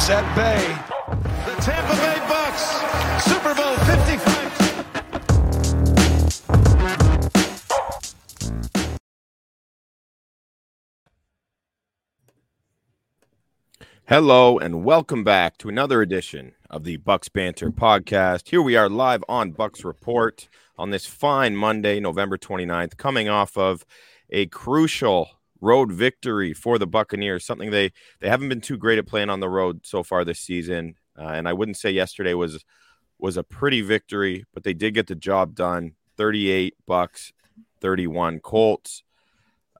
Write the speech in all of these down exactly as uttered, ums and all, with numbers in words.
keeps at bay. The Tampa Bay Bucks, Super Bowl fifty-five. Hello and welcome back to another edition of the Bucks Banter Podcast. Here we are live on Bucks Report on this fine Monday, November twenty-ninth, coming off of a crucial road victory for the Buccaneers, something they, they haven't been too great at playing on the road so far this season. Uh, and I wouldn't say yesterday was was a pretty victory, but they did get the job done. thirty-eight Bucks, thirty-one Colts.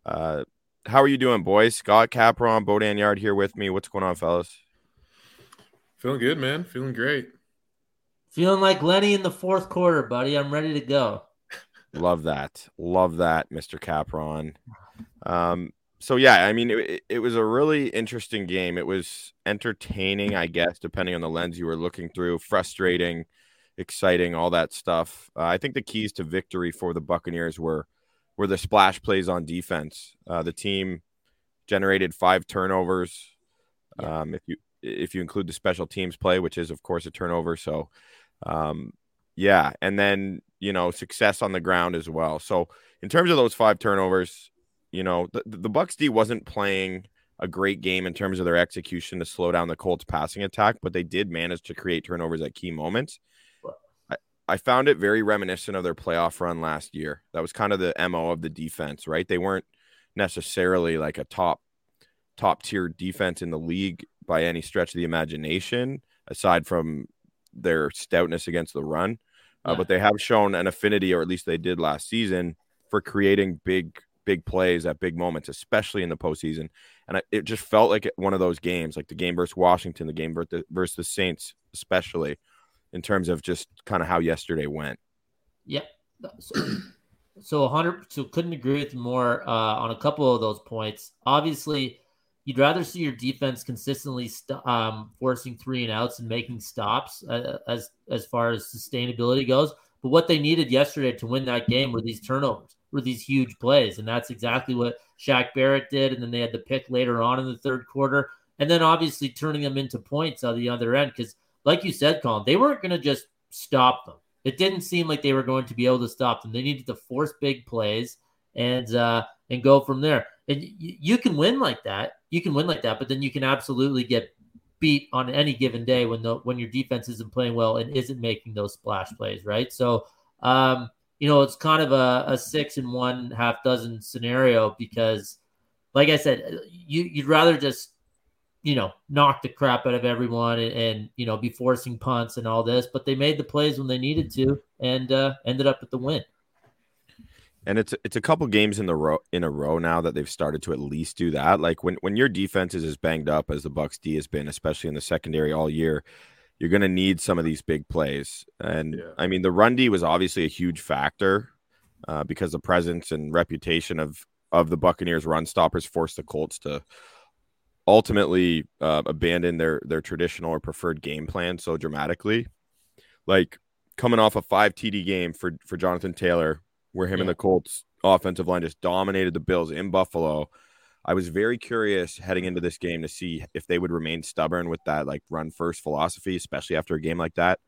Uh, how are you doing, boys? Scott Capron, Bo Danyard here with me. What's going on, fellas? Feeling good, man. Feeling great. Feeling like Lenny in the fourth quarter, buddy. I'm ready to go. Love that. Love that, Mister Capron. Um, so, yeah, I mean, it, it was a really interesting game. It was entertaining, I guess, depending on the lens you were looking through, frustrating, exciting, all that stuff. Uh, I think the keys to victory for the Buccaneers were, were the splash plays on defense. Uh, the team generated five turnovers, yeah. um, if you if you include the special teams play, which is, of course, a turnover. So, um, yeah, and then, you know, success on the ground as well. So in terms of those five turnovers, you know, the, the Bucks D wasn't playing a great game in terms of their execution to slow down the Colts passing attack, but they did manage to create turnovers at key moments. I, I found it very reminiscent of their playoff run last year. That was kind of the M O of the defense, right? They weren't necessarily like a top top tier defense in the league by any stretch of the imagination, aside from their stoutness against the run. Uh, yeah. But they have shown an affinity, or at least they did last season, for creating big big plays at big moments, especially in the postseason. And I, it just felt like one of those games, like the game versus Washington, the game versus the Saints, especially in terms of just kind of how yesterday went. Yeah. So, so one hundred, so couldn't agree with you more uh, on a couple of those points. Obviously, you'd rather see your defense consistently st- um, forcing three and outs and making stops uh, as, as far as sustainability goes. But what they needed yesterday to win that game were these turnovers, were these huge plays. And that's exactly what Shaq Barrett did. And then they had the pick later on in the third quarter. And then obviously turning them into points on the other end. Because like you said, Colin, they weren't going to just stop them. It didn't seem like they were going to be able to stop them. They needed to force big plays and uh, and go from there. And y- you can win like that. You can win like that, but then you can absolutely get beat on any given day when the when your defense isn't playing well and isn't making those splash plays, right? So, um, you know, it's kind of a, a six and one half dozen scenario because, like I said, you, you'd rather just, you know, knock the crap out of everyone and, and, you know, be forcing punts and all this, but they made the plays when they needed to and uh, ended up with the win. And it's it's a couple games in the row in a row now that they've started to at least do that. Like when, when your defense is as banged up as the Bucks D has been, especially in the secondary all year, you're going to need some of these big plays. And yeah. I mean, the run D was obviously a huge factor uh, because the presence and reputation of of the Buccaneers run stoppers forced the Colts to ultimately uh, abandon their their traditional or preferred game plan so dramatically. Like coming off a five T D game for for Jonathan Taylor, where him yeah. and the Colts offensive line just dominated the Bills in Buffalo. I was very curious heading into this game to see if they would remain stubborn with that like run first philosophy, especially after a game like that,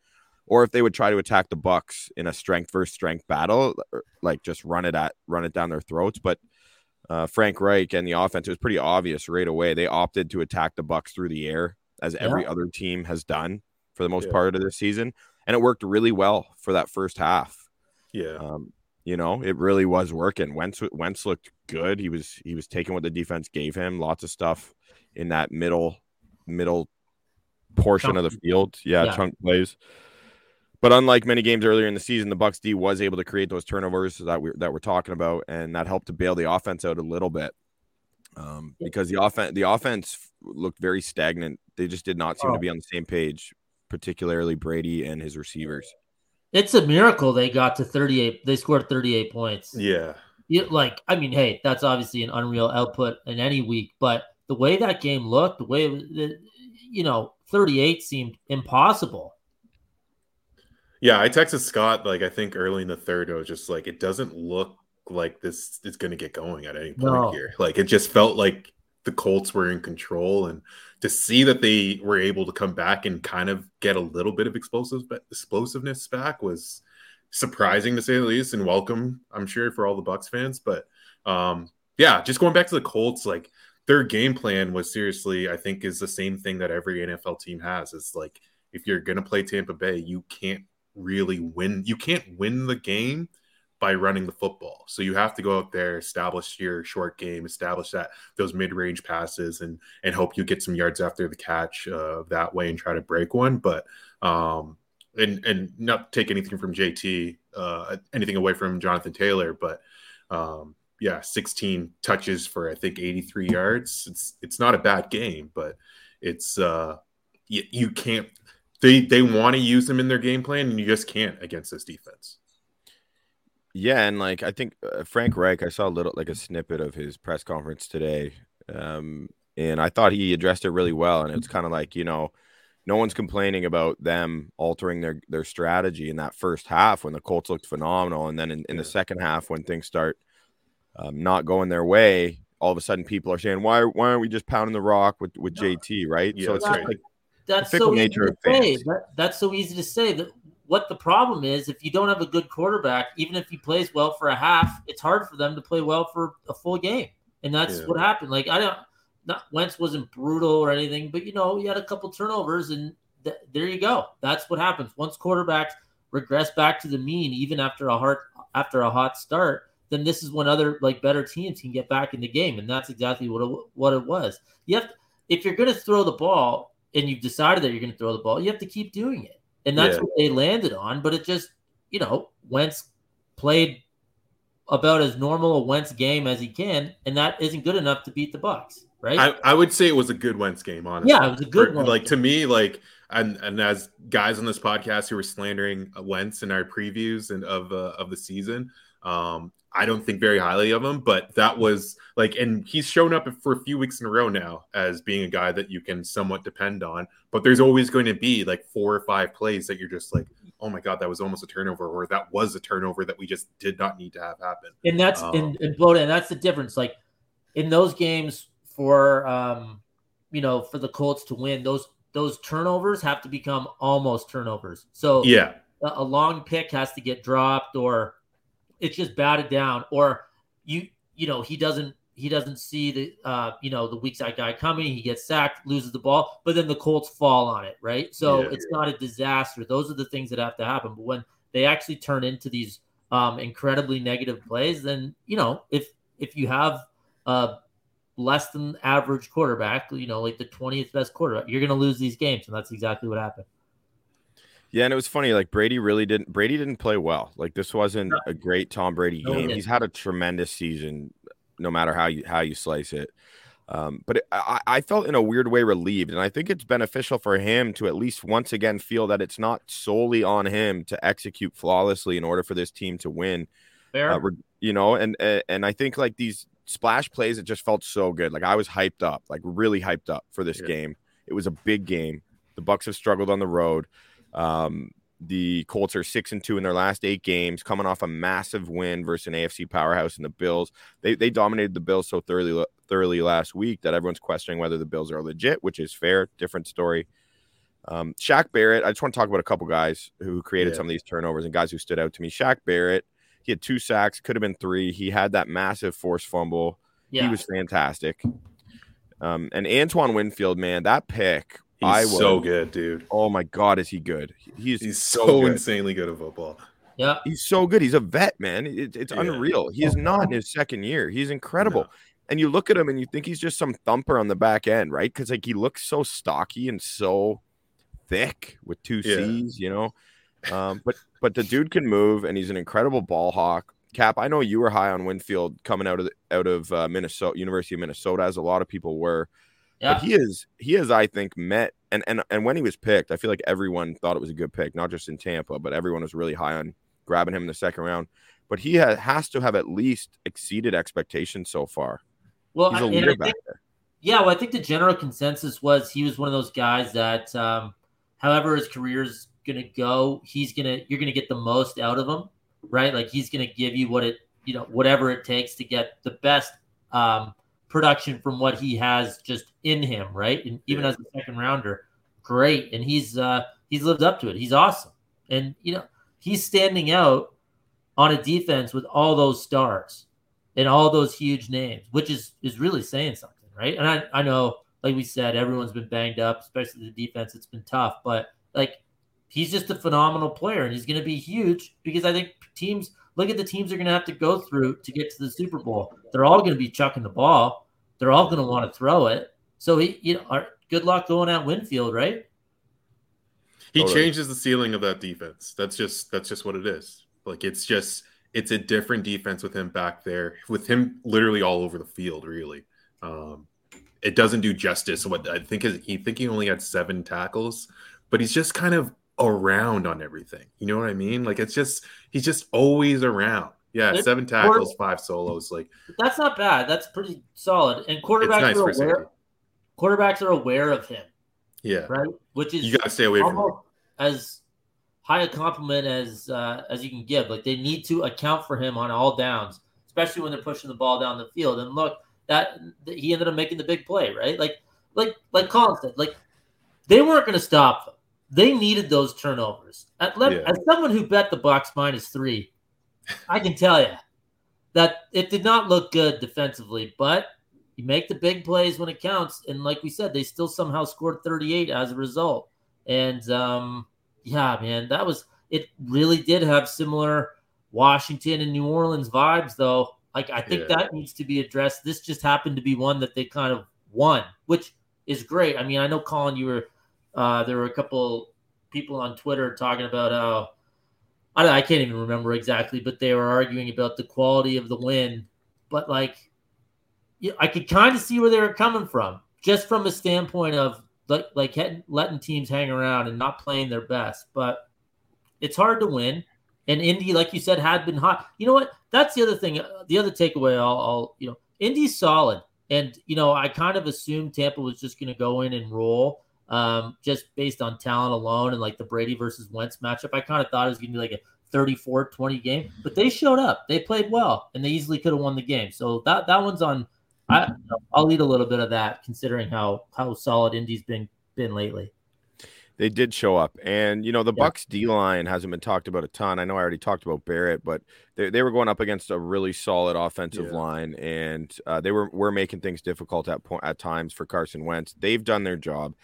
or if they would try to attack the Bucks in a strength versus strength battle, like just run it at run it down their throats. But uh, Frank Reich and the offense, it was pretty obvious right away. They opted to attack the Bucks through the air, as yeah. every other team has done for the most yeah. part of this season, and it worked really well for that first half. Yeah. Um, You know, it really was working. Wentz, Wentz looked good. He was he was taking what the defense gave him. Lots of stuff in that middle middle portion chunk. of the field. Yeah, yeah, chunk plays. But unlike many games earlier in the season, the Bucs D was able to create those turnovers that we that we're talking about, and that helped to bail the offense out a little bit um, because the offense the offense looked very stagnant. They just did not seem oh. to be on the same page, particularly Brady and his receivers. It's a miracle they got to thirty-eight. They scored thirty-eight points. Yeah. You, like, I mean, hey, that's obviously an unreal output in any week. But the way that game looked, the way, it, you know, thirty-eight seemed impossible. Yeah, I texted Scott, like, I think early in the third, I was just like, it doesn't look like this is going to get going at any point no. here. Like, it just felt like the Colts were in control, and to see that they were able to come back and kind of get a little bit of explosive explosiveness back was surprising, to say the least, and welcome, I'm sure, for all the Bucs fans. But um, yeah, just going back to the Colts, like, their game plan was seriously, I think, is the same thing that every N F L team has. It's like, if you're going to play Tampa Bay, you can't really win. You can't win the game by running the football. So you have to go out there, establish your short game, establish that those mid-range passes, and and hope you get some yards after the catch uh, that way and try to break one. But um, and and not take anything from J T, uh, anything away from Jonathan Taylor, but um, yeah, sixteen touches for, I think, eighty-three yards. It's it's not a bad game, but it's uh, you, you can't. They they want to use them in their game plan, and you just can't against this defense. Yeah, and like I think uh, Frank Reich, I saw a little like a snippet of his press conference today, um, and I thought he addressed it really well. And it's kind of like, you know, no one's complaining about them altering their their strategy in that first half when the Colts looked phenomenal, and then in, in yeah. the second half when things start um, not going their way, all of a sudden people are saying, why why aren't we just pounding the rock with with J T, right? Yeah, so it's right. like. That's so easy to say. That, that's so easy to say. That what the problem is, if you don't have a good quarterback, even if he plays well for a half, it's hard for them to play well for a full game, and that's yeah. what happened. Like I don't, not Wentz wasn't brutal or anything, but you know he had a couple turnovers, and th- there you go. That's what happens once quarterbacks regress back to the mean, even after a hard after a hot start. Then this is when other like better teams can get back in the game, and that's exactly what it, what it was. You have to, if you're going to throw the ball, and you've decided that you're going to throw the ball, you have to keep doing it. And that's yeah. what they landed on. But it just, you know, Wentz played about as normal a Wentz game as he can, and that isn't good enough to beat the Bucs, right? I, I would say it was a good Wentz game, honestly. Yeah, it was a good For, one. Like, to me, like, and, and as guys on this podcast who were slandering Wentz in our previews and of uh, of the season, um, I don't think very highly of him, but that was like, and he's shown up for a few weeks in a row now as being a guy that you can somewhat depend on, but there's always going to be like four or five plays that you're just like, oh my God, that was almost a turnover, or that was a turnover that we just did not need to have happen. And that's, um, and, and Bo, that's the difference. Like in those games for, um, you know, for the Colts to win, those, those turnovers have to become almost turnovers. So yeah, a, a long pick has to get dropped, or it's just batted down, or you, you know, he doesn't, he doesn't see the, uh, you know, the weak side guy coming, he gets sacked, loses the ball, but then the Colts fall on it. Right. So yeah, it's yeah. not a disaster. Those are the things that have to happen. But when they actually turn into these um, incredibly negative plays, then, you know, if, if you have a less than average quarterback, you know, like the twentieth best quarterback, you're going to lose these games. And that's exactly what happened. Yeah, and it was funny, like Brady really didn't Brady didn't play well. Like this wasn't a great Tom Brady game. He's had a tremendous season, no matter how you how you slice it. Um, but it, I, I felt in a weird way relieved, and I think it's beneficial for him to at least once again feel that it's not solely on him to execute flawlessly in order for this team to win. Fair. Uh, you know, and and I think like these splash plays, it just felt so good. Like I was hyped up, like really hyped up for this yeah. game. It was a big game. The Bucs have struggled on the road. Um, the Colts are six and two in their last eight games, coming off a massive win versus an A F C powerhouse in the Bills. They they dominated the Bills so thoroughly thoroughly last week that everyone's questioning whether the Bills are legit, which is fair, different story. Um, Shaq Barrett, I just want to talk about a couple guys who created yeah. some of these turnovers and guys who stood out to me. Shaq Barrett, he had two sacks, could have been three. He had that massive forced fumble. Yeah. He was fantastic. Um, and Antoine Winfield, man, that pick. He's so good, dude. Oh, my God, is he good. He's, he's so, so good. Insanely good at football. Yeah. He's so good. He's a vet, man. It, it's yeah. unreal. He is not in his second year. He's incredible. No. And you look at him and you think he's just some thumper on the back end, right? Because, like, he looks so stocky and so thick with two yeah. C's, you know. Um, but, but the dude can move, and he's an incredible ball hawk. Cap, I know you were high on Winfield coming out of, the, out of uh, Minnesota, University of Minnesota, as a lot of people were. Yeah. But he is, he is, I think, met, and, and and when he was picked, I feel like everyone thought it was a good pick, not just in Tampa, but everyone was really high on grabbing him in the second round. But he ha- has to have at least exceeded expectations so far. Well, He's a leader I think, back there. Yeah, well, I think the general consensus was he was one of those guys that, um, however his career is going to go, he's gonna you're going to get the most out of him, right? Like he's going to give you what it you know whatever it takes to get the best um, production from what he has just in him, right? And even yeah. as a second rounder, great. And he's uh, he's lived up to it. He's awesome. And, you know, he's standing out on a defense with all those stars and all those huge names, which is is really saying something, right? And I, I know, like we said, everyone's been banged up, especially the defense. It's been tough. But, like, he's just a phenomenal player, and he's going to be huge because I think teams – look at the teams they're going to have to go through to get to the Super Bowl. They're all going to be chucking the ball. They're all going to want to throw it. So, he, you know, good luck going at Winfield, right? He totally. changes the ceiling of that defense. That's just that's just what it is. Like, it's just it's a different defense with him back there, with him literally all over the field. Really, um, it doesn't do justice. What I think is, he think he only had seven tackles, but he's just kind of around on everything. You know what I mean? Like, it's just he's just always around. Yeah, it's seven tackles, five solos. Like, that's not bad. That's pretty solid. And quarterbacks nice are aware. Somebody. Quarterbacks are aware of him. Yeah, right. Which is you gotta stay away from him. As high a compliment as uh, as you can give. Like, they need to account for him on all downs, especially when they're pushing the ball down the field. And look, that he ended up making the big play, right? Like, like, like Colin said, like, they weren't going to stop them. They needed those turnovers. At, yeah. As someone who bet the Bucs minus three, I can tell you that it did not look good defensively, but you make the big plays when it counts. And like we said, they still somehow scored thirty-eight as a result. And um, yeah, man, that was, it really did have similar Washington and New Orleans vibes though. Like, I think yeah. that needs to be addressed. This just happened to be one that they kind of won, which is great. I mean, I know, Colin, you were, Uh, there were a couple people on Twitter talking about how I, don't, I can't even remember exactly, but they were arguing about the quality of the win. But, like, yeah, I could kind of see where they were coming from, just from a standpoint of like like letting teams hang around and not playing their best. But it's hard to win, and Indy, like you said, had been hot. You know what? That's the other thing. The other takeaway, I'll, I'll you know, Indy's solid, and you know, I kind of assumed Tampa was just going to go in and roll. Um, just based on talent alone and like the Brady versus Wentz matchup, I kind of thought it was going to be like a thirty-four twenty game, but they showed up, they played well, and they easily could have won the game. So that, that one's on, I, I'll eat a little bit of that considering how, how solid Indy's been, been lately. They did show up, and, you know, the yeah. Bucs D-line hasn't been talked about a ton. I know I already talked about Barrett, but they, they were going up against a really solid offensive yeah. line, and uh, they were, were making things difficult at po- at times for Carson Wentz. They've done their job.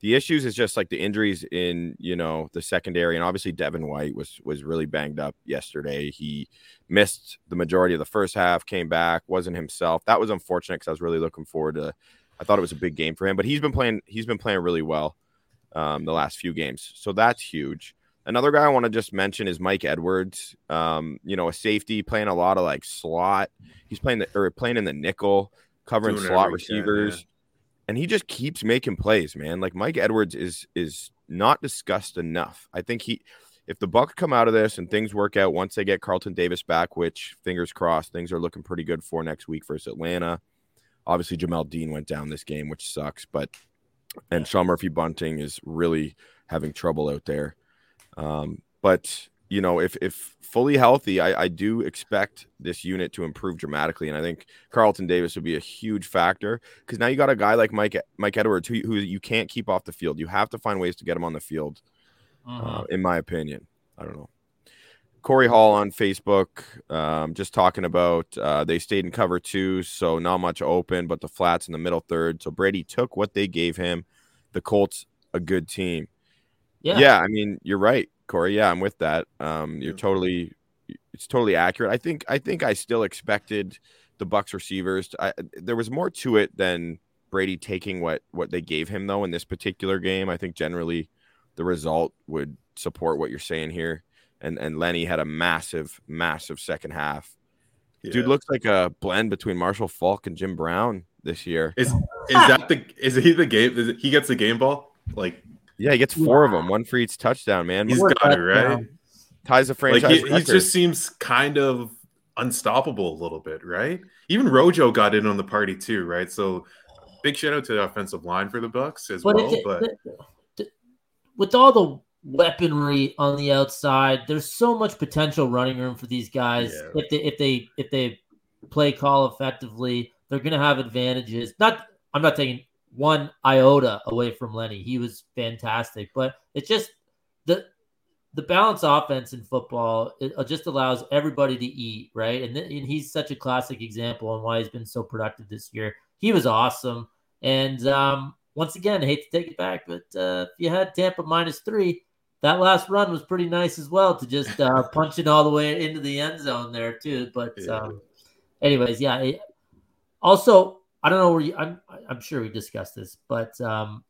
The issues is just like the injuries in, you know, the secondary, and obviously Devin White was was really banged up yesterday. He missed the majority of the first half, came back, wasn't himself. That was unfortunate because I was really looking forward to. I thought it was a big game for him, but he's been playing. He's been playing really well um, the last few games, so that's huge. Another guy I want to just mention is Mike Edwards. Um, you know, a safety playing a lot of like slot. He's playing the or playing in the nickel, covering Doing slot receivers. Can, yeah. And he just keeps making plays, man. Like, Mike Edwards is is not discussed enough. I think he, if the Bucs come out of this and things work out once they get Carlton Davis back, which, fingers crossed, things are looking pretty good for next week versus Atlanta. Obviously, Jamel Dean went down this game, which sucks. But and Sean Murphy Bunting is really having trouble out there. Um, but, you know, if if fully healthy, I, I do expect this unit to improve dramatically. And I think Carlton Davis would be a huge factor because now you got a guy like Mike Mike Edwards who, who you can't keep off the field. You have to find ways to get him on the field, uh-huh. uh, in my opinion. I don't know. Corey Hall on Facebook, um, just talking about uh, they stayed in cover two, so not much open, but the flats in the middle third. So Brady took what they gave him. The Colts, a good team. Yeah, yeah I mean, you're right. Corey, yeah, I'm with that. Um, you're totally, it's totally accurate. I think, I think I still expected the Bucs receivers. To, I, there was more to it than Brady taking what what they gave him, though. In this particular game, I think generally the result would support what you're saying here. And and Lenny had a massive, massive second half. Yeah. Dude looks like a blend between Marshall Faulk and Jim Brown this year. Is is that the is he the game? Is it, he gets the game ball like. Yeah, he gets four of them, one for each touchdown, man. He's got it, right? Ties the franchise like he, he just seems kind of unstoppable a little bit, right? Even Rojo got in on the party too, right? So big shout out to the offensive line for the Bucs as but well. It, but it, with all the weaponry on the outside, there's so much potential running room for these guys yeah. if they if they if they play call effectively. they're going to have advantages. Not, I'm not taking one iota away from Lenny. He was fantastic, but it's just the the balanced offense in football. It just allows everybody to eat, right? And, th- and he's such a classic example on why he's been so productive this year. He was awesome. And um, once again, I hate to take it back, but uh, if you had Tampa minus three, that last run was pretty nice as well, to just uh, punch it all the way into the end zone there too. But yeah. Um, anyways, yeah. It, also, I don't know where you, I'm, I'm sure we discussed this, but um,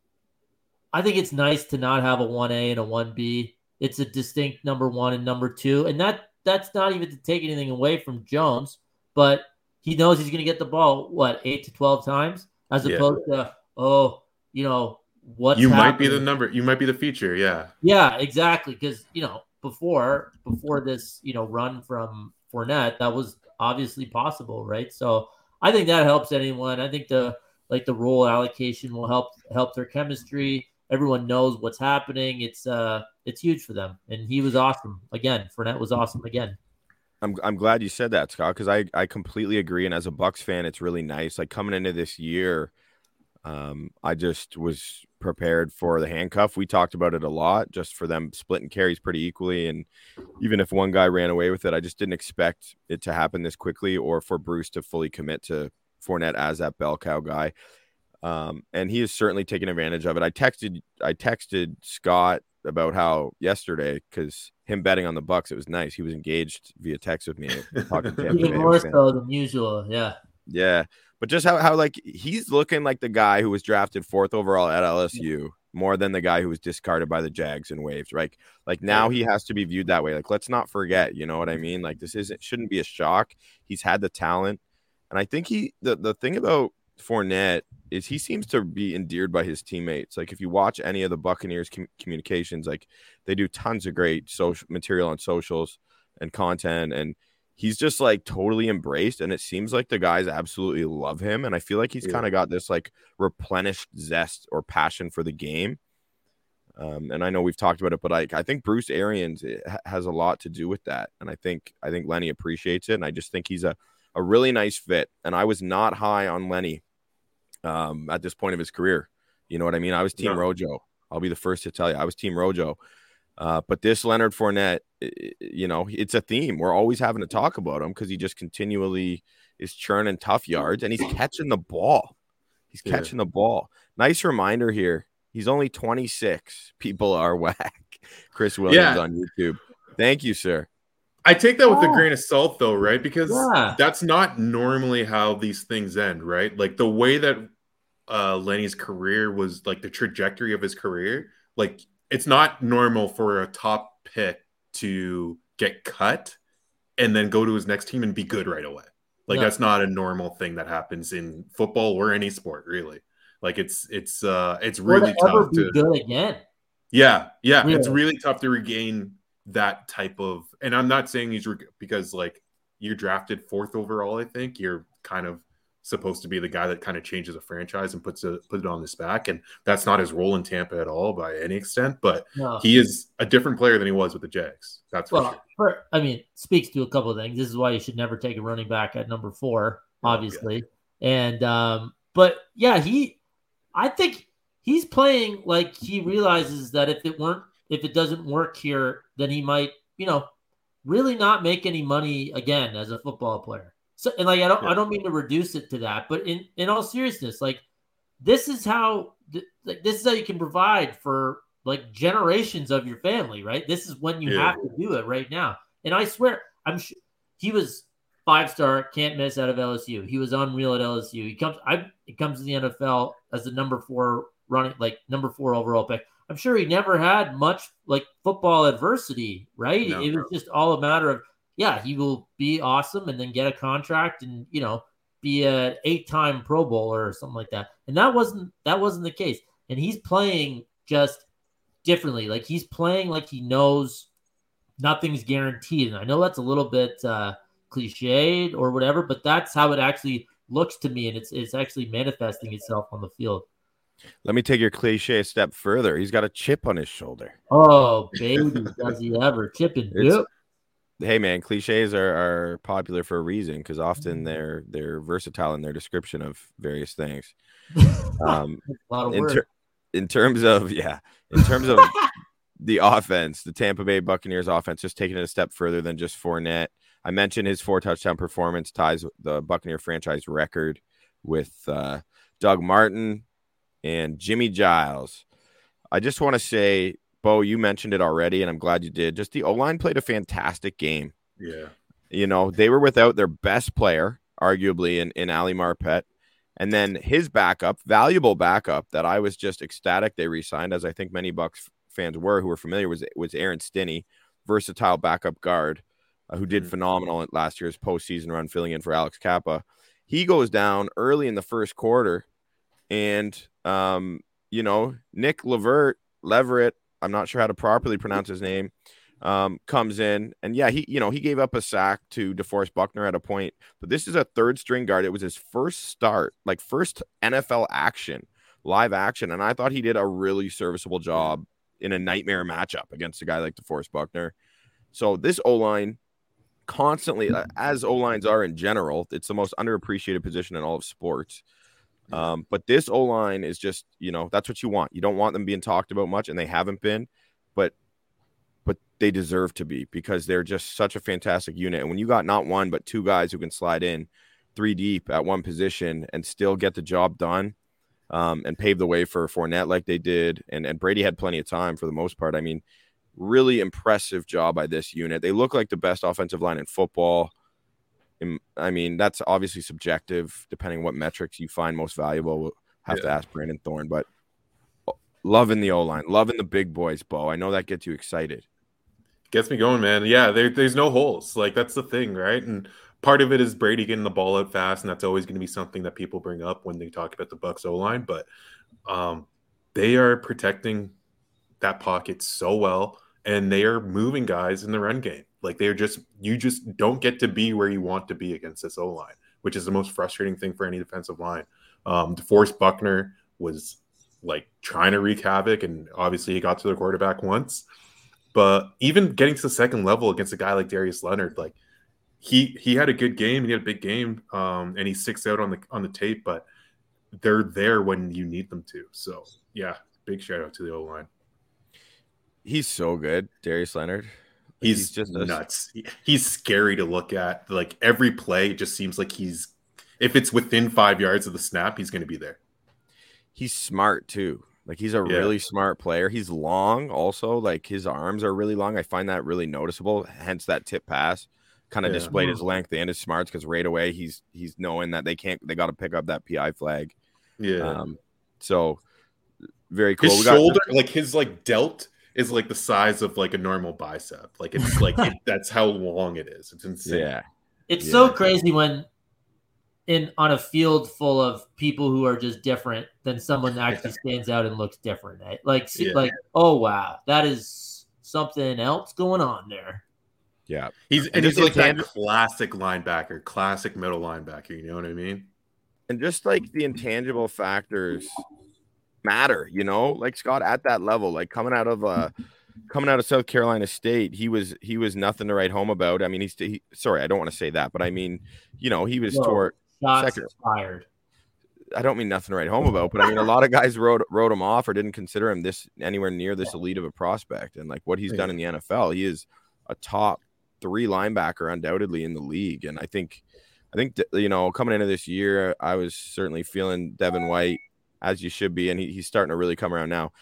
I think it's nice to not have a one A and a one B. It's a distinct number one and number two. And that that's not even to take anything away from Jones, but he knows he's going to get the ball, what, eight to twelve times? As yeah. opposed to, oh, you know, what's You happening? might be the number. You might be the feature, yeah. Yeah, exactly. Because, you know, before before this, you know, run from Fournette, that was obviously possible, right? So I think that helps anyone. I think the like the role allocation will help help their chemistry. Everyone knows what's happening. It's uh, it's huge for them. And he was awesome again. Fournette was awesome again. I'm I'm glad you said that, Scott, because I, I completely agree. And as a Bucs fan, it's really nice. Like coming into this year, um, I just was prepared for the handcuff. We talked about it a lot, just for them splitting carries pretty equally. And even if one guy ran away with it, I just didn't expect it to happen this quickly, or for Bruce to fully commit to Fournette as that bell cow guy. Um, and he has certainly taken advantage of it. I texted I texted Scott about how yesterday, because him betting on the Bucs, it was nice. He was engaged via text with me. Even more so than usual, yeah. Yeah, but just how, how like he's looking like the guy who was drafted fourth overall at L S U more than the guy who was discarded by the Jags and waived. Like, like now he has to be viewed that way. Like, let's not forget, you know what I mean? Like, this isn't shouldn't be a shock. He's had the talent, and I think he the, the thing about Fournette is he seems to be endeared by his teammates. Like if you watch any of the Buccaneers com- communications, like they do tons of great social material on socials and content, and he's just like totally embraced, and it seems like the guys absolutely love him. And I feel like he's yeah. kind of got this like replenished zest or passion for the game. Um, and I know we've talked about it, but I, I think Bruce Arians has a lot to do with that. And I think, I think Lenny appreciates it. And I just think he's a, a really nice fit. And I was not high on Lenny Um, at this point of his career. You know what I mean? I was Team yeah. Rojo. I'll be the first to tell you. I was Team Rojo. Uh, but this Leonard Fournette, you know, it's a theme. We're always having to talk about him because he just continually is churning tough yards, and he's catching the ball. He's yeah. catching the ball. Nice reminder here. He's only twenty-six. People are whack. Chris Williams yeah. on YouTube. Thank you, sir. I take that with oh. a grain of salt, though, right? Because yeah. that's not normally how these things end, right? Like the way that uh, Lenny's career was, like the trajectory of his career, like it's not normal for a top pick to get cut and then go to his next team and be good right away. Like no. that's not a normal thing that happens in football or any sport, really. Like it's it's uh, it's really tough ever be to good again. Yeah, yeah, yeah, it's really tough to regain that type of, and I'm not saying he's reg- because like you're drafted fourth overall, I think you're kind of supposed to be the guy that kind of changes a franchise and puts a, put it on his back, and that's not his role in Tampa at all by any extent. But no. he is a different player than he was with the Jags. That's well, for sure. I mean, speaks to a couple of things. This is why you should never take a running back at number four, obviously. Yeah. And um, but yeah, he, I think he's playing like he realizes that if it weren't. If it doesn't work here, then he might, you know, really not make any money again as a football player. So, and like I don't, yeah. I don't mean to reduce it to that, but in, in all seriousness, like this is how, like this is how you can provide for like generations of your family, right? This is when you yeah. have to do it right now. And I swear, I'm sure he was five star, can't miss out of L S U. He was unreal at L S U. He comes, I it comes to the N F L as the number four running, like number four overall pick. I'm sure he never had much like football adversity, right? No, it was just all a matter of, yeah, he will be awesome and then get a contract and, you know, be an eight-time Pro Bowler or something like that. And that wasn't that wasn't the case. And he's playing just differently. Like he's playing like he knows nothing's guaranteed. And I know that's a little bit uh, cliched or whatever, but that's how it actually looks to me. And it's it's actually manifesting itself on the field. Let me take your cliche a step further. He's got a chip on his shoulder. Oh, baby, does he ever. Chip and dip. Hey man, cliches are, are popular for a reason, because often they're they're versatile in their description of various things. Um, a lot of in, ter- in terms of yeah, in terms of the offense, the Tampa Bay Buccaneers offense, just taking it a step further than just Fournette. I mentioned his four touchdown performance ties the Buccaneer franchise record with uh, Doug Martin and Jimmy Giles. I just want to say, Bo, you mentioned it already, and I'm glad you did. Just the O-line played a fantastic game. Yeah. You know, they were without their best player, arguably, in, in Ali Marpet. And then his backup, valuable backup, that I was just ecstatic they re-signed, as I think many Bucs fans were who were familiar, was, was Aaron Stinney, versatile backup guard, uh, who did mm-hmm. phenomenal at last year's postseason run, filling in for Alex Kappa. He goes down early in the first quarter, and, um, you know, Nick Levert, Leverett, I'm not sure how to properly pronounce his name, um, comes in. And, yeah, he you know he gave up a sack to DeForest Buckner at a point. But this is a third-string guard. It was his first start, like first N F L action, live action. And I thought he did a really serviceable job in a nightmare matchup against a guy like DeForest Buckner. So this O-line constantly, as O-lines are in general, it's the most underappreciated position in all of sports. Um, but this O-line is just, you know, that's what you want. You don't want them being talked about much, and they haven't been, but but they deserve to be, because they're just such a fantastic unit. And when you got not one, but two guys who can slide in three deep at one position and still get the job done, um, and pave the way for Fournette like they did, and, and Brady had plenty of time for the most part. I mean, really impressive job by this unit. They look like the best offensive line in football. I mean, that's obviously subjective, depending on what metrics you find most valuable. We'll have yeah. to ask Brandon Thorne, but loving the O-line, loving the big boys, Bo. I know that gets you excited. Gets me going, man. Yeah, there, there's no holes. Like, that's the thing, right? And part of it is Brady getting the ball out fast, and that's always going to be something that people bring up when they talk about the Bucs O-line. But um, they are protecting that pocket so well, and they are moving guys in the run game. Like, they're just, you just don't get to be where you want to be against this O-line, which is the most frustrating thing for any defensive line. Um, DeForest Buckner was like trying to wreak havoc, and obviously he got to the quarterback once. But even getting to the second level against a guy like Darius Leonard, like he he had a good game, he had a big game, um, and he sticks out on the on the tape. But they're there when you need them to. So yeah, big shout out to the O-line. He's so good, Darius Leonard. He's, he's just nuts. A... He's scary to look at. Like, every play, it just seems like he's – if it's within five yards of the snap, he's going to be there. He's smart, too. Like, he's a yeah. really smart player. He's long also. Like, his arms are really long. I find that really noticeable, hence that tip pass. Kind of yeah. displayed his length and his smarts, because right away he's he's knowing that they can't – they got to pick up that P I flag. Yeah. Um, so, very cool. His we got... shoulder – like, his, like, delt – is like the size of like a normal bicep. Like, it's like it, that's how long it is. It's insane. Yeah. It's yeah. so crazy when in on a field full of people who are just different, then someone actually stands out and looks different. Right? Like, see, yeah. like, oh wow, that is something else going on there. Yeah. He's and, and he's like that classic linebacker, classic middle linebacker, you know what I mean? And just like the intangible factors matter, you know, like Scott at that level, like coming out of uh coming out of South Carolina State, he was he was nothing to write home about. I mean, he's he, sorry, I don't want to say that, but I mean, you know, he was Yo, toward second. Fired. I don't mean nothing to write home about, but I mean, a lot of guys wrote wrote him off or didn't consider him this anywhere near this elite of a prospect. And like what he's yeah. done in the N F L, he is a top three linebacker undoubtedly in the league. And I think I think you know, coming into this year, I was certainly feeling Devin White, as you should be, and he, he's starting to really come around now.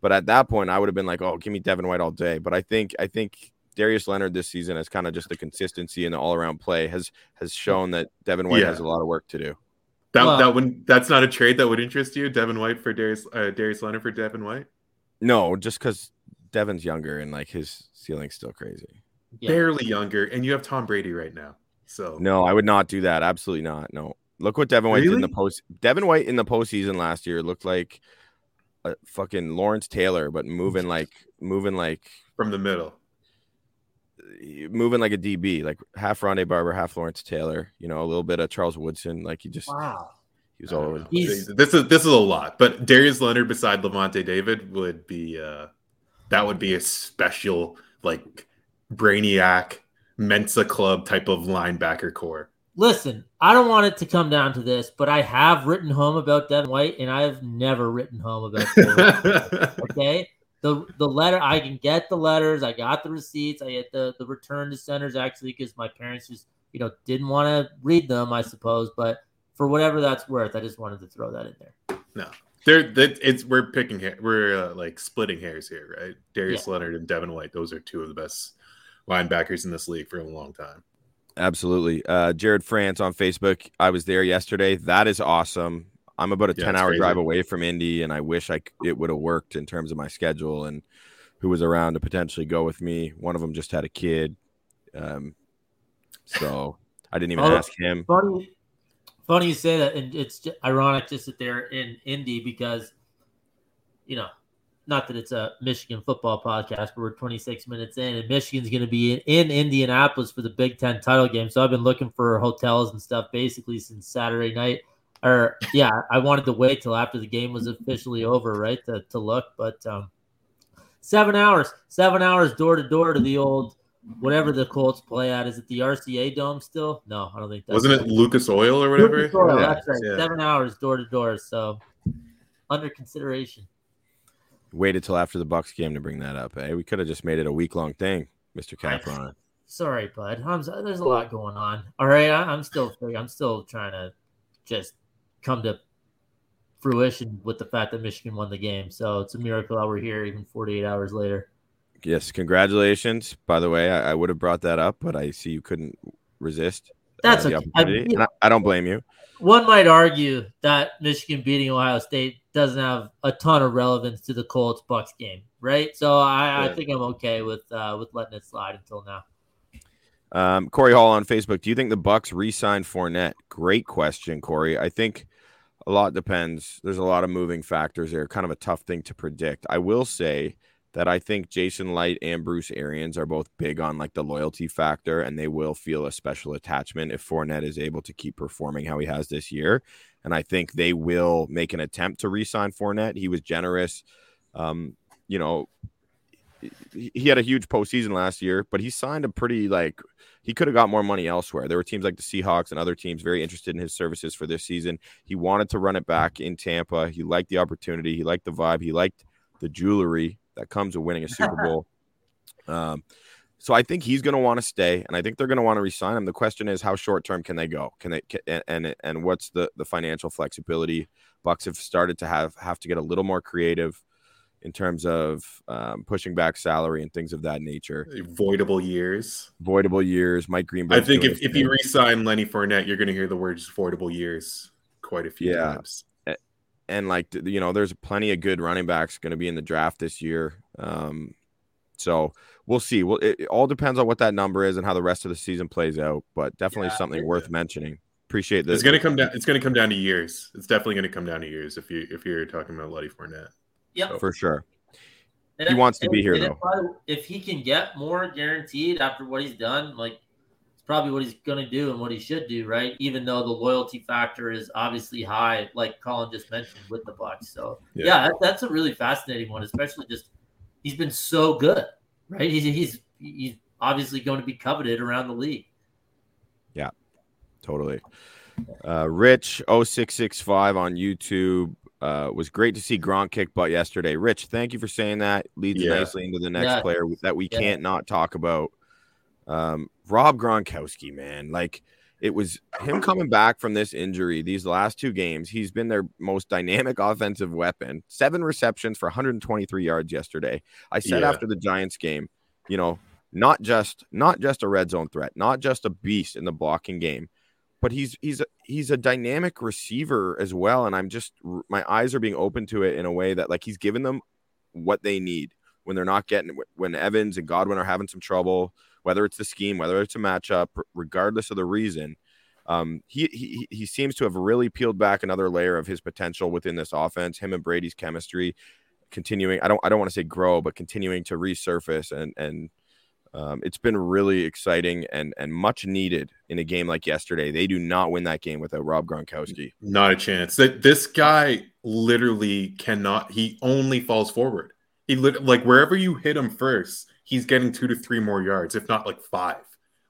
But at that point, I would have been like, oh, give me Devin White all day. But I think I think Darius Leonard this season has kind of just the consistency and the all-around play has has shown that Devin White yeah. has a lot of work to do. That well, that wouldn't that's not a trade that would interest you, Devin White for Darius uh, Darius Leonard for Devin White? No, just because Devin's younger and like his ceiling's still crazy. Yeah. Barely younger, and you have Tom Brady right now. So no, I would not do that. Absolutely not. No. Look what Devin White really? did in the post. Devin White in the postseason last year looked like a fucking Lawrence Taylor, but moving like moving like from the middle, moving like a D B, like half Rondae Barber, half Lawrence Taylor. You know, a little bit of Charles Woodson. Like he just wow, he was all over. This is this is a lot, but Darius Leonard beside Lavonte David would be uh, that would be a special like brainiac Mensa Club type of linebacker core. Listen, I don't want it to come down to this, but I have written home about Devin White, and I've never written home about Devin White. Okay? The the letter, I can get the letters. I got the receipts. I get the, the return to centers, actually, because my parents just, you know, didn't want to read them, I suppose. But for whatever that's worth, I just wanted to throw that in there. No. They're, they're, it's, we're picking hair. We're uh, like splitting hairs here, right? Darius yeah. Leonard and Devin White. Those are two of the best linebackers in this league for a long time. Absolutely. Uh, Jared France on Facebook. I was there yesterday. That is awesome. I'm about a yeah, ten hour drive away from Indy, and I wish I could, it would have worked in terms of my schedule and who was around to potentially go with me. One of them just had a kid. Um, so I didn't even oh, ask him. Funny. Funny you say that, and it's ironic just that they're in Indy because, you know, not that it's a Michigan football podcast, but we're twenty-six minutes in, and Michigan's going to be in, in Indianapolis for the Big Ten title game. So I've been looking for hotels and stuff basically since Saturday night. Or, yeah, I wanted to wait till after the game was officially over, right, to, to look. But um, seven hours, seven hours door-to-door to the old – whatever the Colts play at, is it the R C A Dome still? No, I don't think that's Wasn't right. it Lucas Oil or whatever? Lucas Oil, yeah. That's right. Yeah. Seven hours door to door, so under consideration. Waited till after the Bucs game to bring that up. Hey, eh? We could have just made it a week long thing, Mister Capron. Sorry, bud. I'm, there's a lot going on. All right, I, I'm still I'm still trying to just come to fruition with the fact that Michigan won the game. So it's a miracle that we're here even forty-eight hours later. Yes, congratulations. By the way, I, I would have brought that up, but I see you couldn't resist. That's uh, okay. I, mean, and I, I don't blame you. One might argue that Michigan beating Ohio State doesn't have a ton of relevance to the Colts-Bucs game, right? So I, yeah. I think I'm okay with uh, with letting it slide until now. Um, Corey Hall on Facebook. Do you think the Bucs re-signed Fournette? Great question, Corey. I think a lot depends. There's a lot of moving factors there. Kind of a tough thing to predict. I will say that I think Jason Light and Bruce Arians are both big on like the loyalty factor, and they will feel a special attachment if Fournette is able to keep performing how he has this year. And I think they will make an attempt to re-sign Fournette. He was generous. Um, you know, he had a huge postseason last year, but he signed a pretty like he could have got more money elsewhere. There were teams like the Seahawks and other teams very interested in his services for this season. He wanted to run it back in Tampa. He liked the opportunity. He liked the vibe. He liked the jewelry that comes with winning a Super Bowl. Um, so I think he's going to want to stay, and I think they're going to want to resign him. The question is, how short-term can they go? Can they can, and and what's the, the financial flexibility? Bucs have started to have, have to get a little more creative in terms of um, pushing back salary and things of that nature. Voidable years. Voidable years. Mike Greenberg. I think if, if you re-sign Lenny Fournette, you're going to hear the words voidable years quite a few yeah. times. And, like, you know, there's plenty of good running backs going to be in the draft this year. Um, so we'll see. Well, it, it all depends on what that number is and how the rest of the season plays out. But definitely yeah, something worth good. mentioning. Appreciate this. It's going to come down. It's going to come down to years. It's definitely going to come down to years if you if you're talking about Lenny Fournette. Yeah, so. For sure. And he if, wants to if, be here though. If he can get more guaranteed after what he's done, like it's probably what he's going to do and what he should do, right? Even though the loyalty factor is obviously high, like Colin just mentioned with the Bucs. So yeah, yeah that, that's a really fascinating one, especially just he's been so good, right? He's, he's, he's obviously going to be coveted around the league. Yeah, totally. Uh, Rich oh six six five on YouTube. Uh, was great to see Gronk kick butt yesterday. Rich, thank you for saying that. Leads yeah. nicely into the next yeah. player that we yeah. can't not talk about. Um, Rob Gronkowski, man, like it was him coming back from this injury. These last two games, he's been their most dynamic offensive weapon. Seven receptions for one hundred twenty-three yards yesterday. I said yeah. after the Giants game, you know, not just not just a red zone threat, not just a beast in the blocking game, but he's he's a, he's a dynamic receiver as well. And I'm just my eyes are being open to it in a way that like he's given them what they need when they're not getting when Evans and Godwin are having some trouble. Whether it's the scheme, whether it's a matchup, regardless of the reason, um, he, he he seems to have really peeled back another layer of his potential within this offense. Him and Brady's chemistry continuing. I don't I don't want to say grow, but continuing to resurface, and and um, it's been really exciting and and much needed in a game like yesterday. They do not win that game without Rob Gronkowski. Not a chance. That this guy literally cannot. He only falls forward. He lit, like wherever you hit him first. He's getting two to three more yards, if not like five.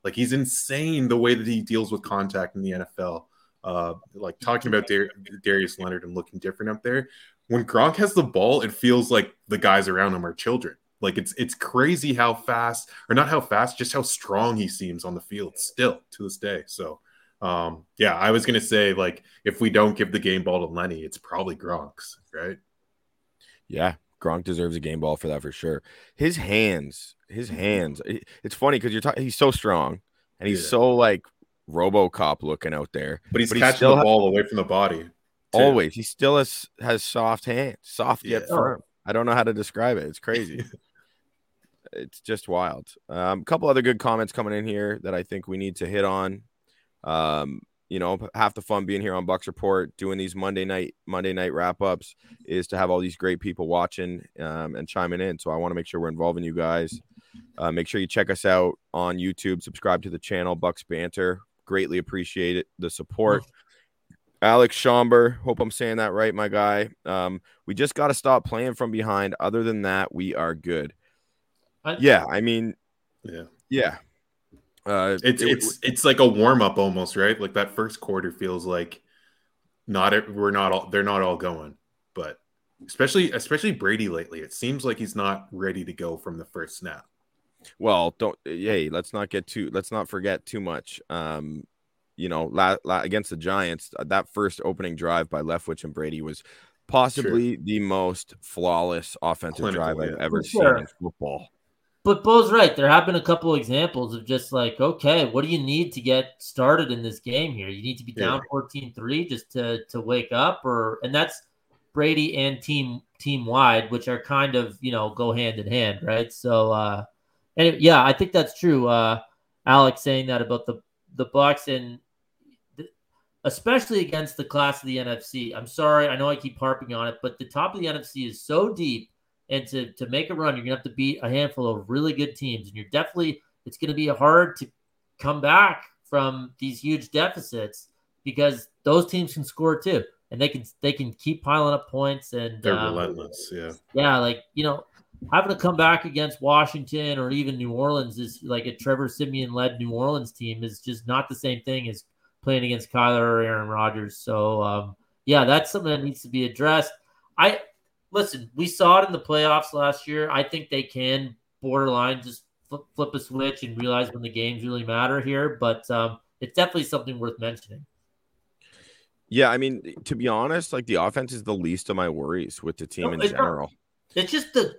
Like, he's insane the way that he deals with contact in the N F L. Uh, like talking about Dar- Darius Leonard and looking different up there. When Gronk has the ball, it feels like the guys around him are children. Like, it's it's crazy how fast, or not how fast, just how strong he seems on the field still to this day. So, um, yeah, I was going to say, like, if we don't give the game ball to Lenny, it's probably Gronk's, right? Yeah, Gronk deserves a game ball for that for sure. His hands, his hands. It, it's funny because you're talking, he's so strong and he's yeah. so, like, RoboCop looking out there. But he's but catching he the ball has, away from the body. Too. Always. He still has, has soft hands, soft yeah. yet firm. I don't know how to describe it. It's crazy. It's just wild. Um, a couple other good comments coming in here that I think we need to hit on. Um, you know, half the fun being here on Bucks Report, doing these Monday night Monday night wrap-ups is to have all these great people watching um, and chiming in. So I want to make sure we're involving you guys. Uh, make sure you check us out on YouTube. Subscribe to the channel, Bucks Banter. Greatly appreciate it, the support. Alex Schomber, hope I'm saying that right, my guy. Um, we just got to stop playing from behind. Other than that, we are good. I, yeah, I mean, yeah, yeah. Uh, it's it, it's it's like a warm up almost, right? Like that first quarter feels like not we're not all they're not all going, but especially especially Brady lately, it seems like he's not ready to go from the first snap. Well, don't hey, let's not get too let's not forget too much. Um, you know, la, la, against the Giants, that first opening drive by Leftwich and Brady was possibly True. the most flawless offensive Clinical, drive I've yeah. ever sure. seen in football. But Bo's right. There have been a couple examples of just like, okay, what do you need to get started in this game here? You need to be down fourteen three just to to wake up, or and that's Brady and team team wide, which are kind of, you know, go hand in hand, right? So, uh, and yeah, I think that's true. Uh, Alex saying that about the the Bucks, and th- especially against the class of the N F C. I'm sorry, I know I keep harping on it, but the top of the N F C is so deep. And to, to make a run, you're going to have to beat a handful of really good teams. And you're definitely – it's going to be hard to come back from these huge deficits because those teams can score too. And they can they can keep piling up points. And They're um, relentless, yeah. Yeah, like, you know, having to come back against Washington or even New Orleans is like a Trevor Siemian-led New Orleans team is just not the same thing as playing against Kyler or Aaron Rodgers. So, um, yeah, that's something that needs to be addressed. I – Listen, we saw it in the playoffs last year. I think they can borderline just flip, flip a switch and realize when the games really matter here. But um, it's definitely something worth mentioning. Yeah, I mean, to be honest, like the offense is the least of my worries with the team no, in it's general. Not, it's just the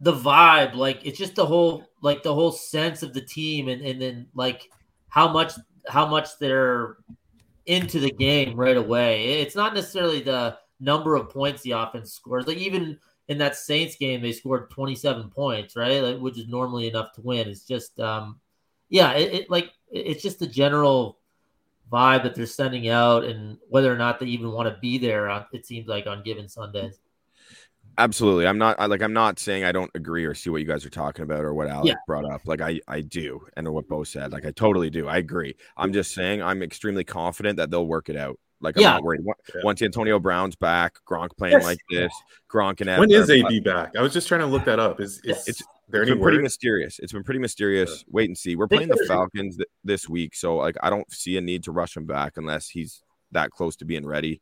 the vibe, like it's just the whole like the whole sense of the team, and and then like how much how much they're into the game right away. It's not necessarily the number of points the offense scores. Like even in that Saints game, they scored twenty-seven points, right? Like, which is normally enough to win. It's just, um, yeah, it, it like it's just the general vibe that they're sending out, and whether or not they even want to be there. On, it seems like on given Sundays. Absolutely, I'm not I, like I'm not saying I don't agree or see what you guys are talking about or what Alex yeah. brought up. Like I, I do, and what Bo said, like I totally do. I agree. I'm just saying I'm extremely confident that they'll work it out. Like, I'm yeah. not worried. Once Antonio Brown's back, Gronk playing yes. like this, Gronk and Adam. When is A B back? I was just trying to look that up. Is, is it's, there it's any been word? pretty mysterious. It's been pretty mysterious. Yeah. Wait and see. We're playing the Falcons th- this week, so like I don't see a need to rush him back unless he's that close to being ready.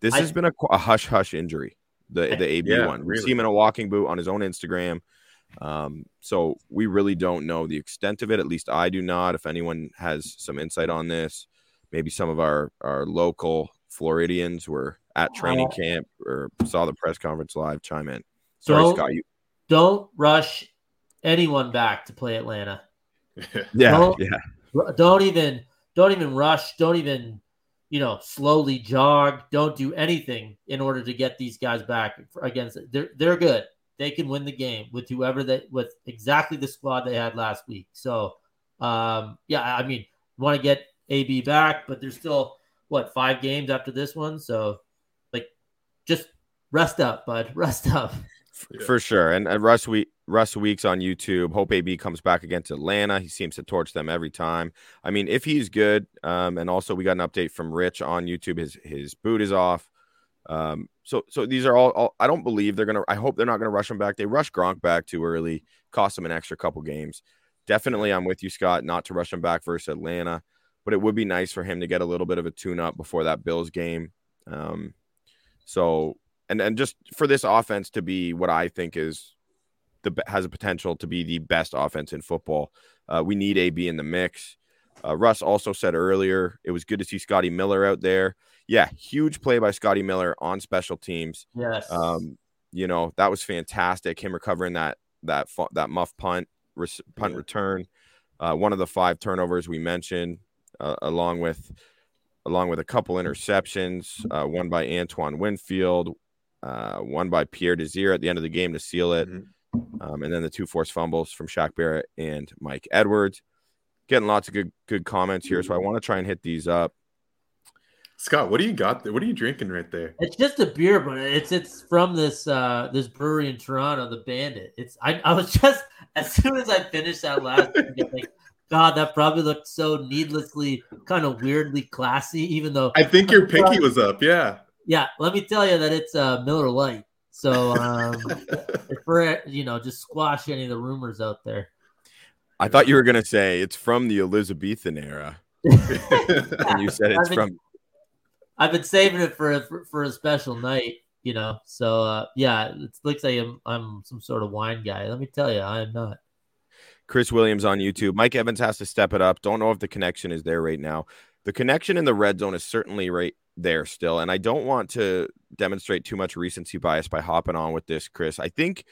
This I, has been a, a hush-hush injury, the, the A B yeah, one. We really. see him in a walking boot on his own Instagram. Um, so we really don't know the extent of it. At least I do not. If anyone has some insight on this, maybe some of our, our local Floridians were at training camp or saw the press conference live, chime in. Sorry, don't, Scott. You... Don't rush anyone back to play Atlanta. yeah, don't, yeah. Don't even don't even rush. Don't even, you know, slowly jog. Don't do anything in order to get these guys back against it. They're they're good. They can win the game with whoever they with exactly the squad they had last week. So um, yeah, I mean, want to get A B back, but there's still what five games after this one, so like just rest up, bud. Rest up for sure. And, and Russ, we Russ Weeks on YouTube. Hope A B comes back against Atlanta. He seems to torch them every time. I mean, if he's good, um, and also we got an update from Rich on YouTube. His his boot is off. Um, so so these are all. all I don't believe they're gonna. I hope they're not gonna rush him back. They rushed Gronk back too early, cost him an extra couple games. definitely I'm with you, Scott, not to rush him back versus Atlanta, but it would be nice for him to get a little bit of a tune-up before that Bills game. Um, so, and, and just for this offense to be what I think is the has a potential to be the best offense in football, uh, we need A B in the mix. Uh, Russ also said earlier, it was good to see Scotty Miller out there. Yeah, huge play by Scotty Miller on special teams. Yes. Um, you know, that was fantastic. Him recovering that that that muff punt, res, punt yeah. return, uh, one of the five turnovers we mentioned, uh, along with along with a couple interceptions, uh, one by Antoine Winfield, uh, one by Pierre Desir at the end of the game to seal it, mm-hmm. um, and then the two forced fumbles from Shaq Barrett and Mike Edwards. Getting lots of good good comments here, so I want to try and hit these up. Scott, what do you got there? What are you drinking right there? It's just a beer, but it's it's from this uh, this brewery in Toronto, the Bandit. It's I, I was just as soon as I finished that last I'm like, God, that probably looked so needlessly kind of weirdly classy, even though I think your pinky was up. Yeah, yeah. Let me tell you that it's uh, Miller Lite. So um, for you know, just squash any of the rumors out there. I thought you were gonna say it's from the Elizabethan era, and you said it's I've been, from. I've been saving it for a, for a special night, you know. So uh, yeah, it looks like I'm, I'm some sort of wine guy. Let me tell you, I am not. Chris Williams on YouTube. Mike Evans has to step it up. Don't know if the connection is there right now. The connection in the red zone is certainly right there still, and I don't want to demonstrate too much recency bias by hopping on with this, Chris. I think.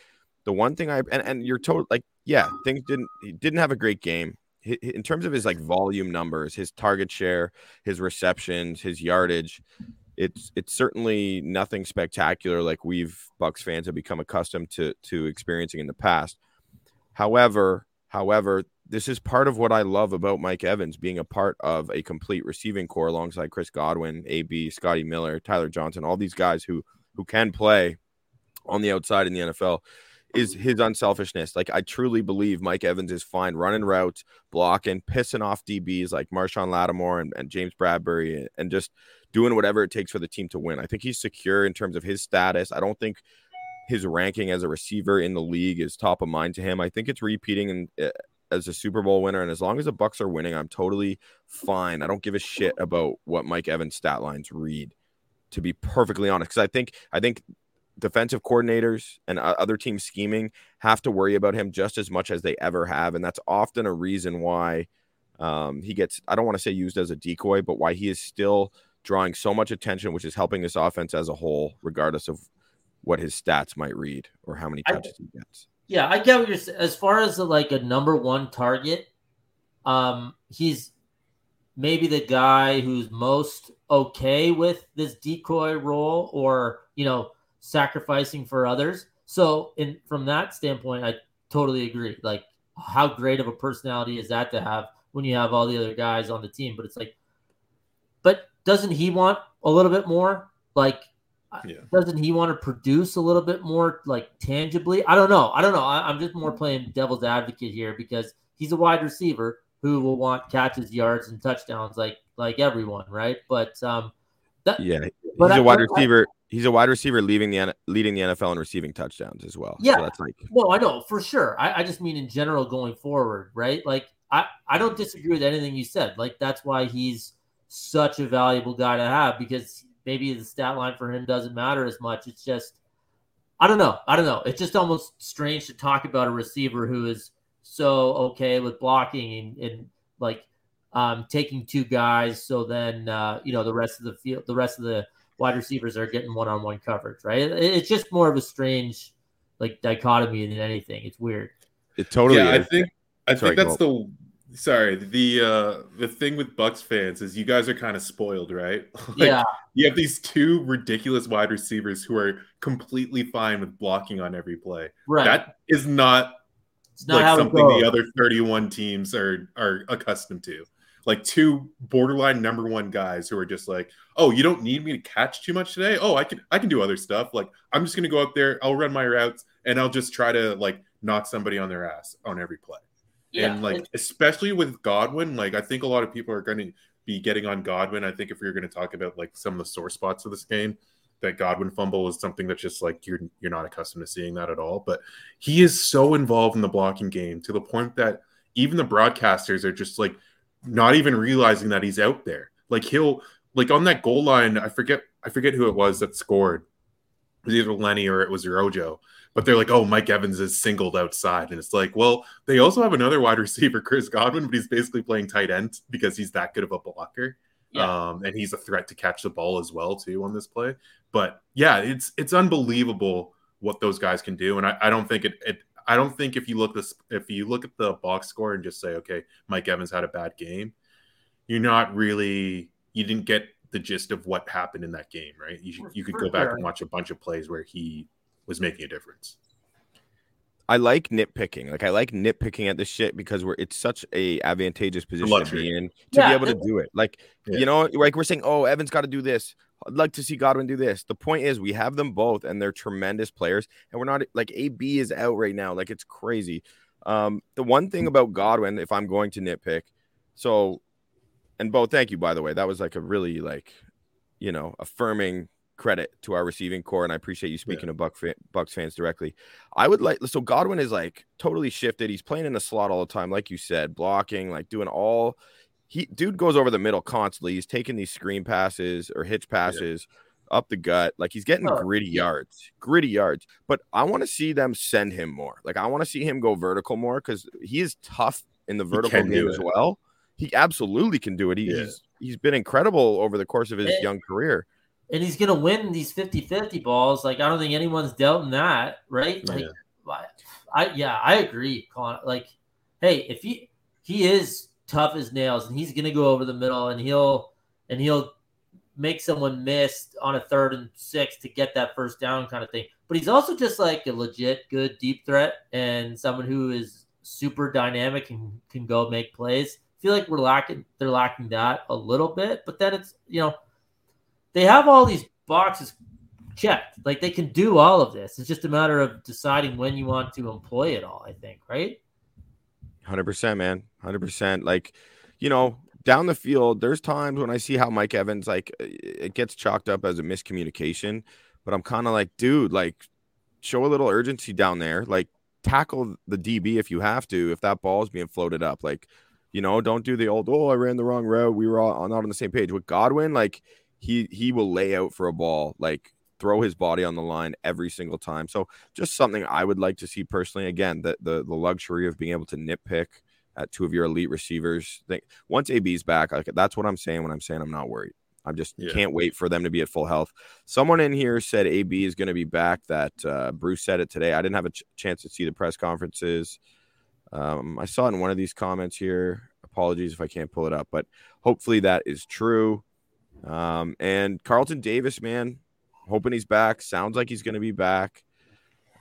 The one thing I and, and you're told like yeah things didn't he didn't have a great game he, in terms of his like volume numbers, his target share, his receptions, his yardage. It's it's certainly nothing spectacular like we've Bucs fans have become accustomed to to experiencing in the past. However, however, this is part of what I love about Mike Evans being a part of a complete receiving core alongside Chris Godwin, A B, Scotty Miller, Tyler Johnson, all these guys who who can play on the outside in the N F L. Is his unselfishness. Like, I truly believe Mike Evans is fine running routes, blocking, pissing off D Bs like Marshawn Lattimore and, and James Bradbury and, and just doing whatever it takes for the team to win. I think he's secure in terms of his status. I don't think his ranking as a receiver in the league is top of mind to him. I think it's repeating in, uh, as a Super Bowl winner, and as long as the Bucs are winning, I'm totally fine. I don't give a shit about what Mike Evans' stat lines read, to be perfectly honest, because I think I think – defensive coordinators and other teams scheming have to worry about him just as much as they ever have. And that's often a reason why um, he gets, I don't want to say used as a decoy, but why he is still drawing so much attention, which is helping this offense as a whole, regardless of what his stats might read or how many touches I, he gets. Yeah, I get what you're saying. As far as the, like a number one target, um, he's maybe the guy who's most okay with this decoy role or, you know, sacrificing for others. So in from that standpoint, I totally agree. Like, how great of a personality is that to have when you have all the other guys on the team? But it's like, but doesn't he want a little bit more? Like, yeah. Doesn't he want to produce a little bit more, like, tangibly? I don't know. I don't know. I, I'm just more playing devil's advocate here because he's a wide receiver who will want catches, yards, and touchdowns like like everyone, right? But um, that, yeah, he's but a wide I, receiver. I, He's a wide receiver leaving the leading the N F L in receiving touchdowns as well. Yeah, so that's like no, I know for sure. I, I just mean in general going forward, right? Like I, I don't disagree with anything you said. Like that's why he's such a valuable guy to have because maybe the stat line for him doesn't matter as much. It's just I don't know. I don't know. It's just almost strange to talk about a receiver who is so okay with blocking and, and like um, taking two guys. So then uh, you know the rest of the field, the rest of the wide receivers are getting one-on-one coverage, right? It's just more of a strange, like, dichotomy than anything. It's weird. It totally yeah, is. I think I sorry, think that's the sorry the uh, the thing with Bucs fans is you guys are kind of spoiled, right? Like, yeah. You have these two ridiculous wide receivers who are completely fine with blocking on every play. Right. That is not, not like something the other thirty-one teams are are accustomed to. Like two borderline number one guys who are just like, oh, you don't need me to catch too much today. Oh, I can I can do other stuff. Like I'm just gonna go out there, I'll run my routes, and I'll just try to like knock somebody on their ass on every play. Yeah. And like especially with Godwin, like I think a lot of people are gonna be getting on Godwin. I think if we were gonna talk about like some of the sore spots of this game, that Godwin fumble is something that's just like you're you're not accustomed to seeing that at all. But he is so involved in the blocking game to the point that even the broadcasters are just like not even realizing that he's out there. Like he'll like on that goal line. I forget. I forget who it was that scored. It was either Lenny or it was Rojo. But they're like, oh, Mike Evans is singled outside. And it's like, well, they also have another wide receiver, Chris Godwin, but he's basically playing tight end because he's that good of a blocker. Yeah. Um, and he's a threat to catch the ball as well, too, on this play. But, yeah, it's it's unbelievable what those guys can do. And I, I don't think it, it – I don't think if you look this, if you look at the box score and just say, okay, Mike Evans had a bad game, you're not really – you didn't get the gist of what happened in that game, right? You, you could go back and watch a bunch of plays where he – was making a difference. I like nitpicking. Like I like nitpicking at this shit because we're it's such a advantageous position to be in to yeah. be able to do it. Like yeah. you know, like we're saying, oh, Evans got to do this. I'd like to see Godwin do this. The point is, we have them both, and they're tremendous players. And we're not like A B is out right now. Like it's crazy. Um, the one thing about Godwin, if I'm going to nitpick, so and Bo, thank you by the way. That was like a really like you know affirming credit to our receiving core, and I appreciate you speaking yeah. to Buck fa- Bucks fans directly. I would like so Godwin is like totally shifted. He's playing in the slot all the time, like you said, blocking, like doing all. He dude goes over the middle constantly. He's taking these screen passes or hitch passes yeah. up the gut, like he's getting oh, gritty yeah. yards, gritty yards. But I want to see them send him more. Like I want to see him go vertical more because he is tough in the vertical game as well. He absolutely can do it. He, yeah. He's he's been incredible over the course of his hey. young career. And he's going to win these fifty-fifty balls. Like, I don't think anyone's doubting that, right? Like, yeah. I, I yeah, I agree, Colin. Like, hey, if he he is tough as nails, and he's going to go over the middle, and he'll and he'll make someone miss on a third and six to get that first down kind of thing. But he's also just like a legit good deep threat and someone who is super dynamic and can go make plays. I feel like we're lacking they're lacking that a little bit, but then it's, you know, they have all these boxes checked. Like, they can do all of this. It's just a matter of deciding when you want to employ it all, I think, right? one hundred percent, man. one hundred percent. Like, you know, down the field, there's times when I see how Mike Evans, like, it gets chalked up as a miscommunication. But I'm kind of like, dude, like, show a little urgency down there. Like, tackle the D B if you have to, if that ball is being floated up. Like, you know, don't do the old, oh, I ran the wrong route. We were all not on the same page. With Godwin, like, He he will lay out for a ball, like throw his body on the line every single time. So just something I would like to see personally. Again, the the, the luxury of being able to nitpick at two of your elite receivers. Think once A B's back, like, that's what I'm saying when I'm saying I'm not worried. I just yeah. can't wait for them to be at full health. Someone in here said A B is going to be back. That uh, Bruce said it today. I didn't have a ch- chance to see the press conferences. Um, I saw it in one of these comments here. Apologies if I can't pull it up, but hopefully that is true. Um, and Carlton Davis, man, hoping he's back. Sounds like he's going to be back.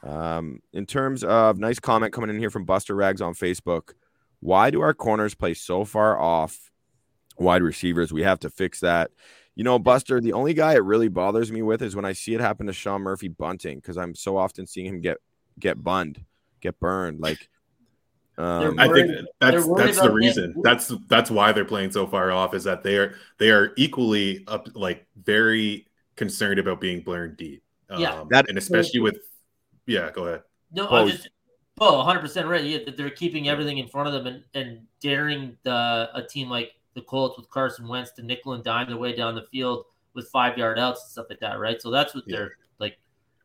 Um, in terms of nice comment coming in here from Buster Rags on Facebook. Why do our corners play so far off wide receivers? We have to fix that. You know, Buster, the only guy it really bothers me with is when I see it happen to Sean Murphy Bunting, because I'm so often seeing him get, get bunned, get burned. Like, Um, I think that's that's the reason. Him. That's that's why they're playing so far off, is that they are they are equally up, like, very concerned about being blurred deep. Um, yeah, that, and especially with yeah. Go ahead. No, oh. I'm just Bo, one hundred percent right. Yeah, they're keeping everything in front of them and, and daring the, a team like the Colts with Carson Wentz to nickel and dime their way down the field with five yard outs and stuff like that, right? So that's what yeah. they're like.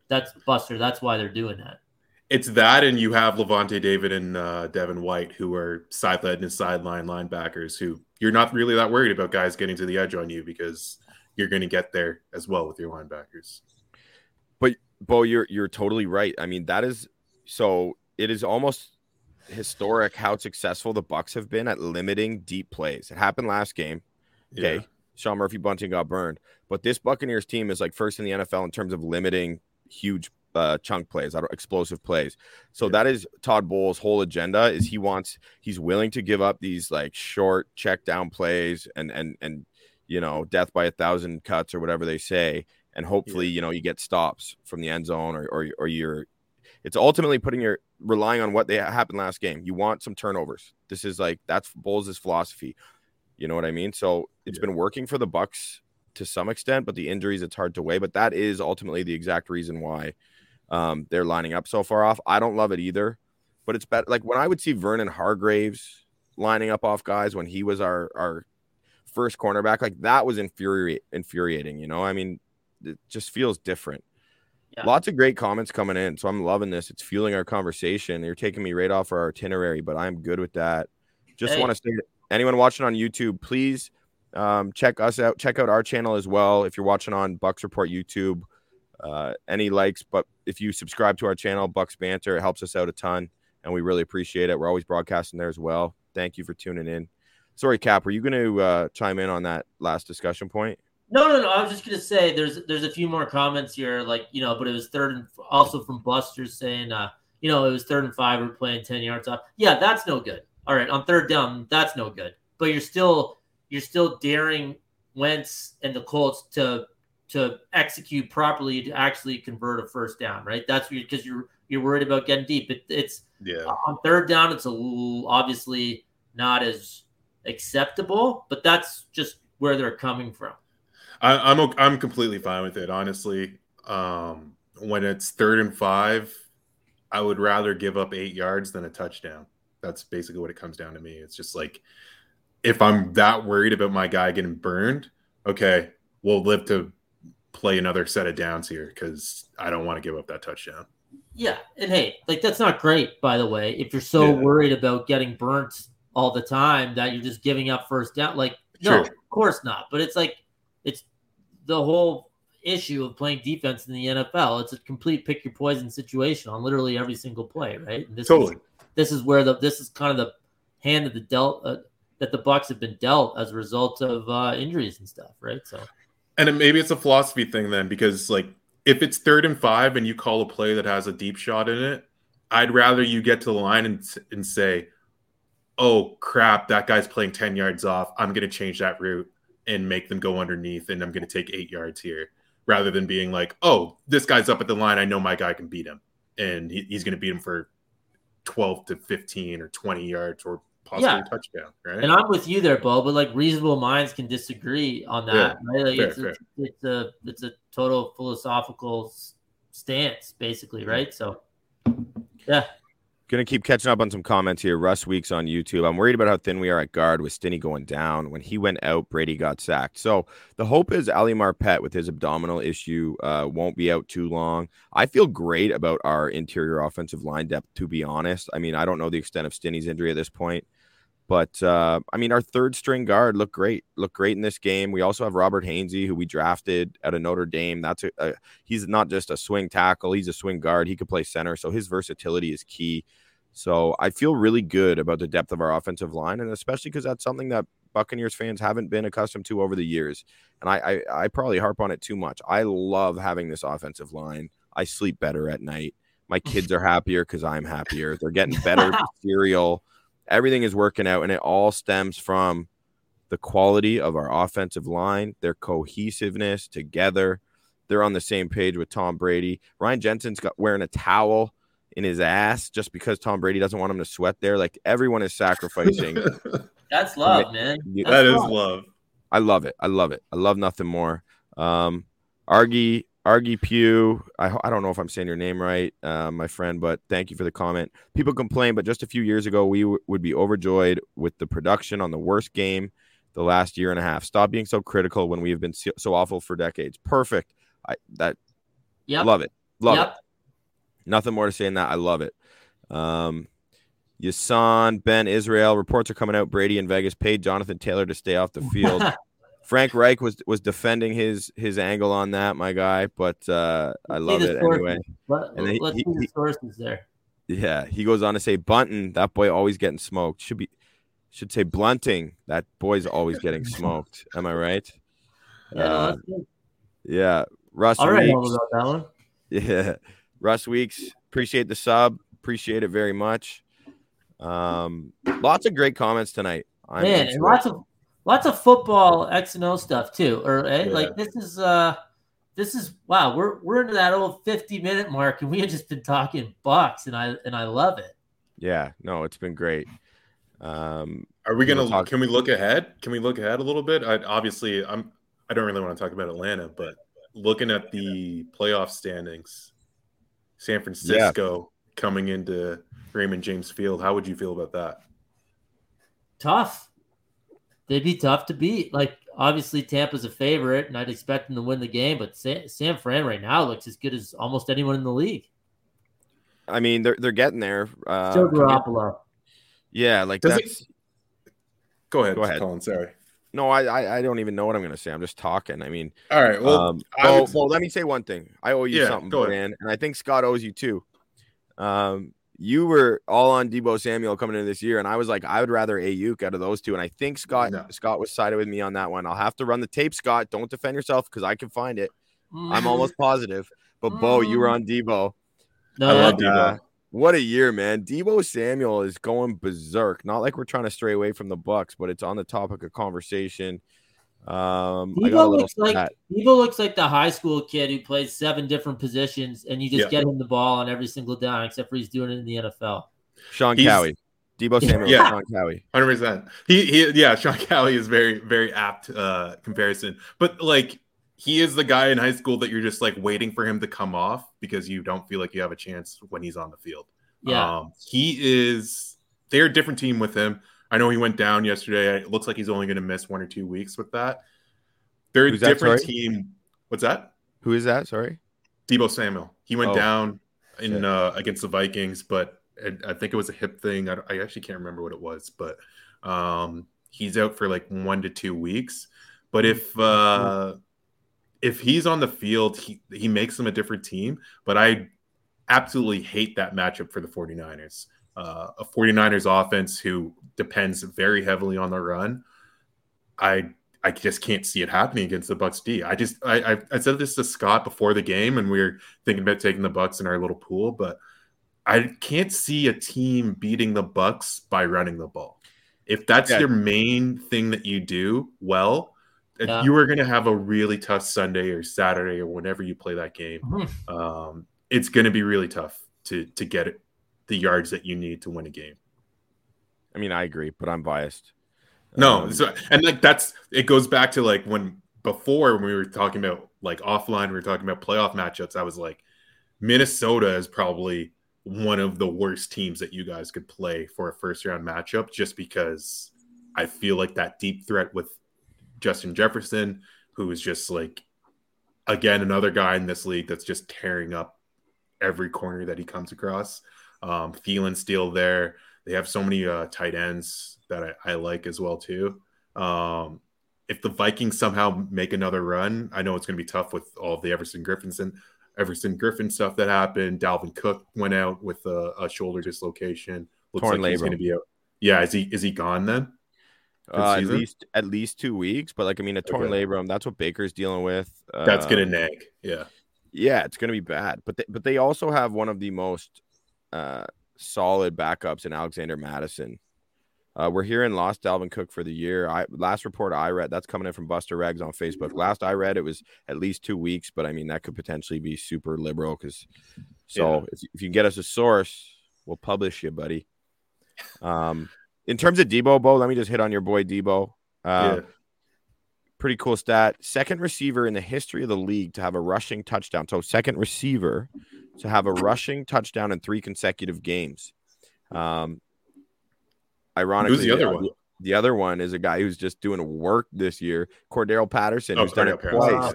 That's Buster. That's why they're doing that. It's that, and you have Levante David and uh, Devin White, who are sideline and sideline linebackers, who you're not really that worried about guys getting to the edge on you because you're going to get there as well with your linebackers. But, Bo, you're you're totally right. I mean, that is so. It is almost historic how successful the Bucks have been at limiting deep plays. It happened last game. Okay, yeah. Sean Murphy Bunting got burned, but this Buccaneers team is like first in the N F L in terms of limiting huge. Uh, chunk plays, explosive plays. So yeah. that is Todd Bowles' whole agenda, is he wants, he's willing to give up these like short check down plays and, and, and, you know, death by a thousand cuts or whatever they say. And hopefully, yeah. you know, you get stops from the end zone or, or, or you're, it's ultimately putting your relying on what they happened last game. You want some turnovers. This is like, that's Bowles' philosophy. You know what I mean? So it's yeah. been working for the Bucks to some extent, but the injuries, it's hard to weigh, but that is ultimately the exact reason why Um, they're lining up so far off. I don't love it either. but it's better. Like when I would see Vernon Hargreaves lining up off guys when he was our our first cornerback, like that was infuri- infuriating. You know, I mean, it just feels different. Yeah. Lots of great comments coming in, so I'm loving this. It's fueling our conversation. You're taking me right off our itinerary, but I'm good with that. Just hey. want to say, anyone watching on YouTube, please um, check us out. Check out our channel as well. If you're watching on Bucks Report YouTube, uh, any likes, but if you subscribe to our channel, Bucks Banter, it helps us out a ton, and we really appreciate it. We're always broadcasting there as well. Thank you for tuning in. Sorry, Cap, were you going to uh, chime in on that last discussion point? No, no, no. I was just gonna say there's there's a few more comments here, like you know, but it was third and also from Buster saying, uh, you know, it was third and five. We're playing ten yards off. Yeah, that's no good. All right, on third down, that's no good. But you're still you're still daring Wentz and the Colts to to execute properly to actually convert a first down, right? That's because you're you're worried about getting deep. It, it's yeah. On third down, it's a little, obviously not as acceptable, but that's just where they're coming from. I, I'm I'm completely fine with it, honestly. Um, when it's third and five, I would rather give up eight yards than a touchdown. That's basically what it comes down to me. It's just like, if I'm that worried about my guy getting burned, okay, we'll live to play another set of downs here because I don't want to give up that touchdown. Yeah, and hey, like that's not great, by the way, if you're so yeah. worried about getting burnt all the time that you're just giving up first down. Like, no, sure. Of course not. But it's like, it's the whole issue of playing defense in the N F L. It's a complete pick your poison situation on literally every single play, right? And this totally. Is, this is where the this is kind of the hand of the dealt uh, that the Bucs have been dealt as a result of uh, injuries and stuff, right? So, and it, maybe it's a philosophy thing then, because like if it's third and five and you call a play that has a deep shot in it, I'd rather you get to the line and and say, "Oh crap, that guy's playing ten yards off. I'm going to change that route and make them go underneath, and I'm going to take eight yards here," rather than being like, oh, this guy's up at the line. I know my guy can beat him, and he, he's going to beat him for twelve to fifteen or twenty yards or possibly yeah. a touchdown, right? And I'm with you there, Bo, but, like, reasonable minds can disagree on that, yeah. right? Like fair, it's, fair. It's, it's, a, it's a total philosophical stance, basically, right? So, yeah. Going to keep catching up on some comments here. Russ Weeks on YouTube. "I'm worried about how thin we are at guard with Stinney going down. When he went out, Brady got sacked. So the hope is Ali Marpet with his abdominal issue uh, won't be out too long. I feel great about our interior offensive line depth, to be honest. I mean, I don't know the extent of Stinney's injury at this point. But, uh, I mean, our third-string guard looked great. Looked great in this game. We also have Robert Hainsey, who we drafted out of Notre Dame. That's a, a He's not just a swing tackle. He's a swing guard. He could play center, so his versatility is key. So I feel really good about the depth of our offensive line, and especially because that's something that Buccaneers fans haven't been accustomed to over the years. And I, I, I probably harp on it too much. I love having this offensive line. I sleep better at night. My kids are happier because I'm happier. They're getting better cereal. Everything is working out, and it all stems from the quality of our offensive line, their cohesiveness together. They're on the same page with Tom Brady. Ryan Jensen's got wearing a towel in his ass just because Tom Brady doesn't want him to sweat there. Like, everyone is sacrificing. That's love, man. That's that love. is love. I love it. I love it. I love nothing more. Um, Argy. Argy Pugh, I, I don't know if I'm saying your name right, uh, my friend, but thank you for the comment. "People complain, but just a few years ago, we w- would be overjoyed with the production on the worst game the last year and a half. Stop being so critical when we have been so, so awful for decades." Perfect. I that yep. love it. Love yep. it. Nothing more to say than that. I love it. Um, Yasan Ben Israel, "Reports are coming out. Brady in Vegas paid Jonathan Taylor to stay off the field." Frank Reich was was defending his his angle on that, my guy, but uh, I love it sources. anyway. Let, and let's he, see the sources there. Yeah, he goes on to say, "Bunting, that boy always getting smoked. Should be, should say Blunting, that boy's always getting smoked." Am I right? Yeah, uh, no, that's good. yeah. Russ All Weeks. Right, about that one. Yeah, Russ Weeks, appreciate the sub, appreciate it very much. Um, lots of great comments tonight. I'm Man, and lots of. Lots of football X and O stuff too, or eh? yeah. like this is uh, this is wow. We're we're into that old fifty minute mark, and we have just been talking Bucks, and I and I love it. Yeah, no, it's been great. Um, Are we gonna? Talk- can we look ahead? Can we look ahead a little bit? I, obviously, I'm. I don't really want to talk about Atlanta, but looking at the playoff standings, San Francisco yeah. coming into Raymond James Field. How would you feel about that? Tough. They'd be tough to beat. Like, obviously, Tampa's a favorite, and I'd expect them to win the game, but Sam, San Fran right now looks as good as almost anyone in the league. I mean, they're they're getting there. Uh, Joe Garoppolo. Yeah, like Does that's... It... Go ahead, Go ahead. Colin, sorry. No, I, I I don't even know what I'm going to say. I'm just talking. I mean, all right. Well, um, I would, oh, well let me say one thing. I owe you yeah, something, man, and I think Scott owes you too. Um, you were all on Deebo Samuel coming into this year, and I was like, I would rather Ayuk out of those two, and I think Scott no. Scott was sided with me on that one. I'll have to run the tape, Scott. Don't defend yourself because I can find it. Mm. I'm almost positive. But mm. Bo, you were on Deebo. No, I love Deebo. Uh, What a year, man. Deebo Samuel is going berserk. Not like we're trying to stray away from the Bucks, but it's on the topic of conversation. Um, Deebo, looks like, Deebo looks like the high school kid who plays seven different positions, and you just yeah. get him the ball on every single down, except for he's doing it in the N F L. Sean he's, Cowie. Deebo Samuel. Yeah, Sean Cowie. one hundred percent. He, he, yeah, Sean Cowie is very, very apt uh, comparison. But, like, he is the guy in high school that you're just like waiting for him to come off because you don't feel like you have a chance when he's on the field. Yeah. Um, he is, they're a different team with him. I know he went down yesterday. It looks like he's only going to miss one or two weeks with that. They're Who's a different that, team. What's that? Who is that? Sorry. Deebo Samuel. He went oh, down in uh, against the Vikings, but I, I think it was a hip thing. I, I actually can't remember what it was, but um, he's out for like one to two weeks. But if, uh, oh. If he's on the field, he, he makes them a different team. But I absolutely hate that matchup for the 49ers. Uh, a 49ers offense who depends very heavily on the run. I I just can't see it happening against the Bucs D. I just I, I I said this to Scott before the game, and we were thinking about taking the Bucs in our little pool, but I can't see a team beating the Bucs by running the ball. If that's yeah. your main thing that you do well. Yeah. You are going to have a really tough Sunday or Saturday or whenever you play that game. Mm-hmm. Um, it's going to be really tough to to get it, the yards that you need to win a game. I mean, I agree, but I'm biased. No, um, so, and like that's it goes back to like when before when we were talking about like offline, we were talking about playoff matchups. I was like, Minnesota is probably one of the worst teams that you guys could play for a first round matchup, just because I feel like that deep threat with Justin Jefferson, who is just like, again, another guy in this league that's just tearing up every corner that he comes across. Um, Thielen's still there. They have so many uh, tight ends that I, I like as well, too. Um, if the Vikings somehow make another run, I know it's going to be tough with all the Everson Griffins and Everson Griffin stuff that happened. Dalvin Cook went out with a, a shoulder dislocation. Looks Torn like labor. He's going to be out. Yeah, is he is he gone then? Uh, at least at least two weeks, but like I mean, a torn okay. labrum. That's what Baker's dealing with. Uh, that's gonna nag. Yeah, yeah, it's gonna be bad. But they, but they also have one of the most uh, solid backups in Alexander Madison. Uh, we're hearing lost Dalvin Cook for the year. I last report I read that's coming in from Buster Rags on Facebook. Last I read, it was at least two weeks. But I mean, that could potentially be super liberal because. So yeah. if, if you can get us a source, we'll publish you, buddy. Um. In terms of Deebo, Bo, let me just hit on your boy Deebo. Uh, yeah. Pretty cool stat. Second receiver in the history of the league to have a rushing touchdown. So second receiver to have a rushing touchdown in three consecutive games. Um, ironically, who's the other uh, one? The other one is a guy who's just doing work this year. Cordarrelle Patterson, oh, who's done it twice. Wow.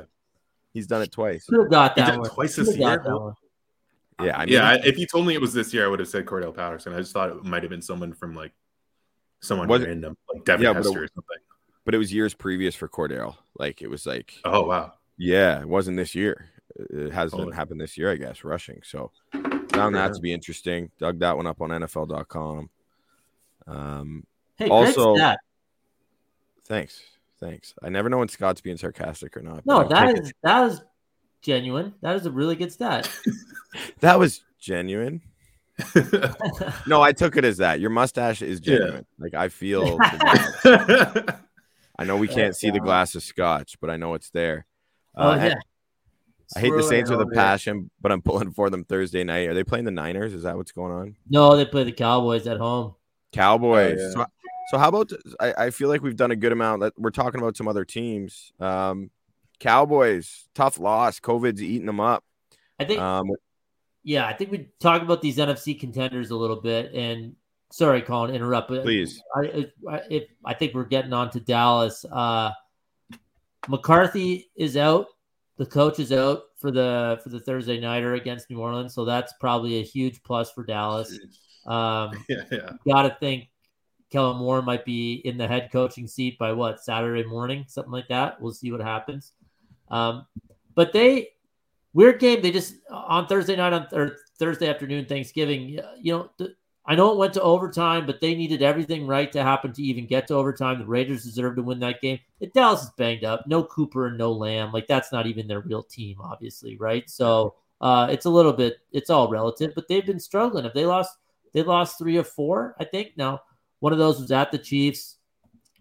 He's done it twice. Still got that one. Twice this year. Yeah, I mean, yeah. If you told me it was this year, I would have said Cordarrelle Patterson. I just thought it might have been someone from like. Someone was random, like Devin yeah, Hester it, or something. But it was years previous for Cordarrelle. Like, it was like... Oh, wow. Yeah, it wasn't this year. It hasn't oh, happened this year, I guess, rushing. So, found yeah. that to be interesting. Dug that one up on N F L dot com. Um, hey, also, that. Thanks. Thanks. I never know when Scott's being sarcastic or not. No, that is, that is genuine. That is a really good stat. That was genuine. No, I took it as that. Your mustache is genuine. Yeah. Like I feel. I know we can't oh, see God. the glass of scotch, but I know it's there. Uh, oh, yeah. I hate the Saints with a passion, but I'm pulling for them Thursday night. Are they playing the Niners? Is that what's going on? No, they play the Cowboys at home. Cowboys. Oh, yeah. so, so how about? I, I feel like we've done a good amount. We're talking about some other teams. Um, Cowboys, tough loss. COVID's eating them up. I think. Um, yeah, I think we talk about these N F C contenders a little bit. And sorry, Colin, interrupt. But please. I, I, if, I think we're getting on to Dallas. Uh, McCarthy is out. The coach is out for the for the Thursday nighter against New Orleans, so that's probably a huge plus for Dallas. Um, yeah, yeah. Got to think Kellen Moore might be in the head coaching seat by what, Saturday morning, something like that. We'll see what happens. Um, but they weird game. They just on Thursday night on or Thursday afternoon, Thanksgiving. You know, th- I know it went to overtime, but they needed everything right to happen to even get to overtime. The Raiders deserved to win that game. If Dallas is banged up. No Cooper and no Lamb. Like, that's not even their real team, obviously, right? So uh, it's a little bit – it's all relative, but they've been struggling. If they lost they lost three or four, I think. Now, one of those was at the Chiefs.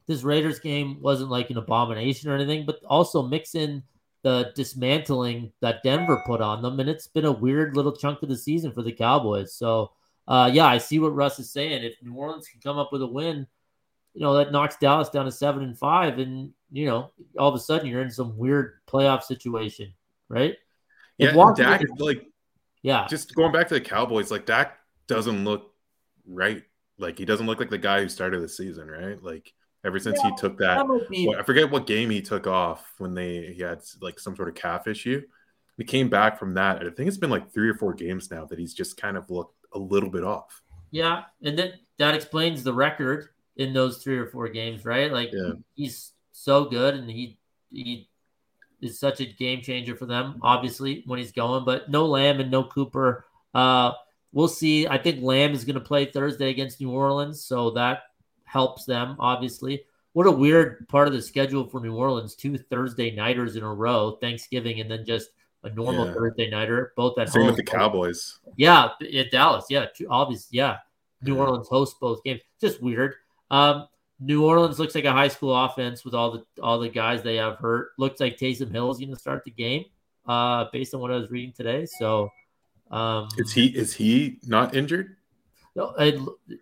This Raiders game wasn't like an abomination or anything, but also mix in the dismantling that Denver put on them, and it's been a weird little chunk of the season for the Cowboys. So – Uh, yeah, I see what Russ is saying. If New Orleans can come up with a win, you know, that knocks Dallas down to seven and five, and you know, all of a sudden you're in some weird playoff situation, right? Yeah, and Dak is like, yeah. Just going back to the Cowboys, like Dak doesn't look right. Like he doesn't look like the guy who started the season, right? Like ever since yeah, he took that, that be... I forget what game he took off when they he had like some sort of calf issue. He came back from that, and I think it's been like three or four games now that he's just kind of looked a little bit off. Yeah, and then that explains the record in those three or four games, right? Like yeah. he's so good, and he he is such a game changer for them, obviously, when he's going. But no Lamb and no Cooper. Uh, we'll see. I think Lamb is going to play Thursday against New Orleans, so that helps them, obviously. What a weird part of the schedule for New Orleans. Two Thursday nighters in a row, Thanksgiving, and then just a normal yeah. Thursday nighter, both at Same home. Same with the Cowboys. Yeah, at Dallas. Yeah, obviously. Yeah, New yeah. Orleans hosts both games. Just weird. Um, New Orleans looks like a high school offense with all the all the guys they have hurt. Looks like Taysom Hill is going to start the game, uh, based on what I was reading today. So, um, is he is he not injured? No, I, he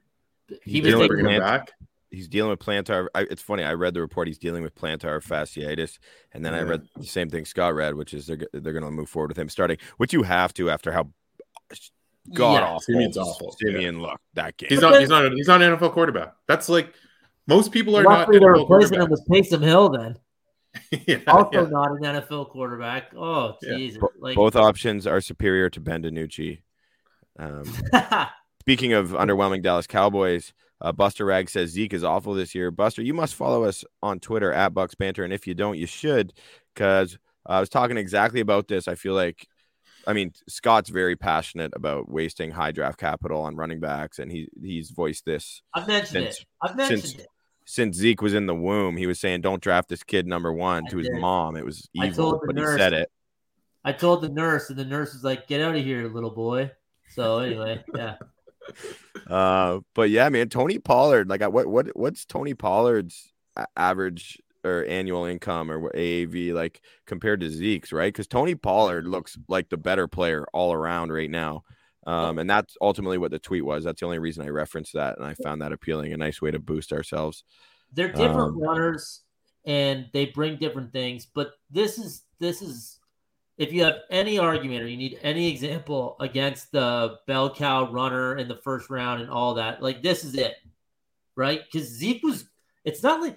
he's was dealing with back. He's dealing with plantar. I, it's funny. I read the report. He's dealing with plantar fasciitis, and then yeah. I read the same thing Scott read, which is they're they're going to move forward with him starting, which you have to after how god awful Semien looked that game. He's not. He's not. He's not an N F L quarterback. That's like most people are Luckily not. They're replacing him with Taysom Hill then. yeah, also yeah. not an N F L quarterback. Oh Jesus! Yeah. Like, both options are superior to Ben DiNucci. Um, speaking of underwhelming Dallas Cowboys. Uh, Buster Rag says Zeke is awful this year. Buster, you must follow us on Twitter at Bucks Banter, and if you don't, you should, because uh, I was talking exactly about this. I feel like, I mean, Scott's very passionate about wasting high draft capital on running backs, and he he's voiced this. I've mentioned since, it. I've mentioned since, it. Since Zeke was in the womb, he was saying, "Don't draft this kid number one." I to did. His mom, it was evil, but nurse, he said it. I told the nurse, and the nurse was like, "Get out of here, little boy." So anyway, yeah. Uh, but yeah, man, Tony Pollard. Like, what, what, what's Tony Pollard's average or annual income or A A V like compared to Zeke's, right? Because Tony Pollard looks like the better player all around right now, um, and that's ultimately what the tweet was. That's the only reason I referenced that, and I found that appealing. A nice way to boost ourselves. They're different um, runners, and they bring different things. But this is this is. If you have any argument or you need any example against the bell cow runner in the first round and all that, like this is it, right? Because Zeke was, it's not like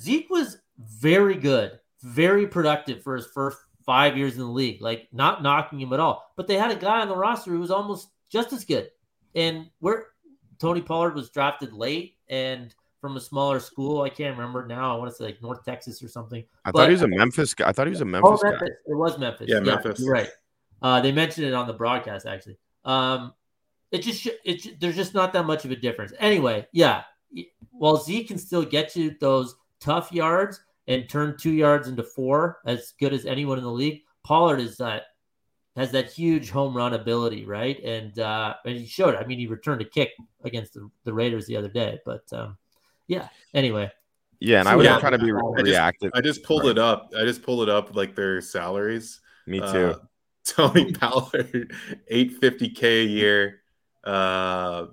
Zeke was very good, very productive for his first five years in the league, like not knocking him at all. But they had a guy on the roster who was almost just as good. And where Tony Pollard was drafted late and from a smaller school. I can't remember now. I want to say like North Texas or something. I but, thought he was a Memphis guy. I thought he was a Memphis, oh, Memphis. guy. It was Memphis. Yeah, yeah Memphis. You're right. Uh, they mentioned it on the broadcast, actually. Um, it just it, There's just not that much of a difference. Anyway, yeah. While Zeke can still get you those tough yards and turn two yards into four, as good as anyone in the league, Pollard is that has that huge home run ability, right? And, uh, and he showed it. I mean, he returned a kick against the, the Raiders the other day, but um, – yeah. Anyway. Yeah, and so I was yeah, trying to be re- I just, reactive. I just pulled right. it up. I just pulled it up like their salaries. Me too. Uh, Tony Pollard, eight fifty k a year. Uh,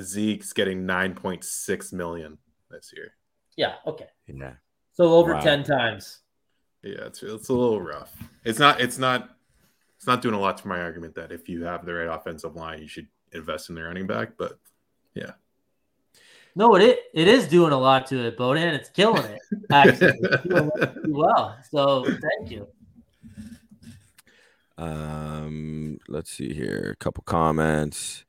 Zeke's getting nine point six million this year. Yeah. Okay. Yeah. So over wow. ten times. Yeah, it's it's a little rough. It's not. It's not. it's not doing a lot to my argument that if you have the right offensive line, you should invest in the running back. But yeah. No, it it is doing a lot to it, Bowden. It's killing it, actually. It's doing well. So thank you. Um, let's see here. A couple comments.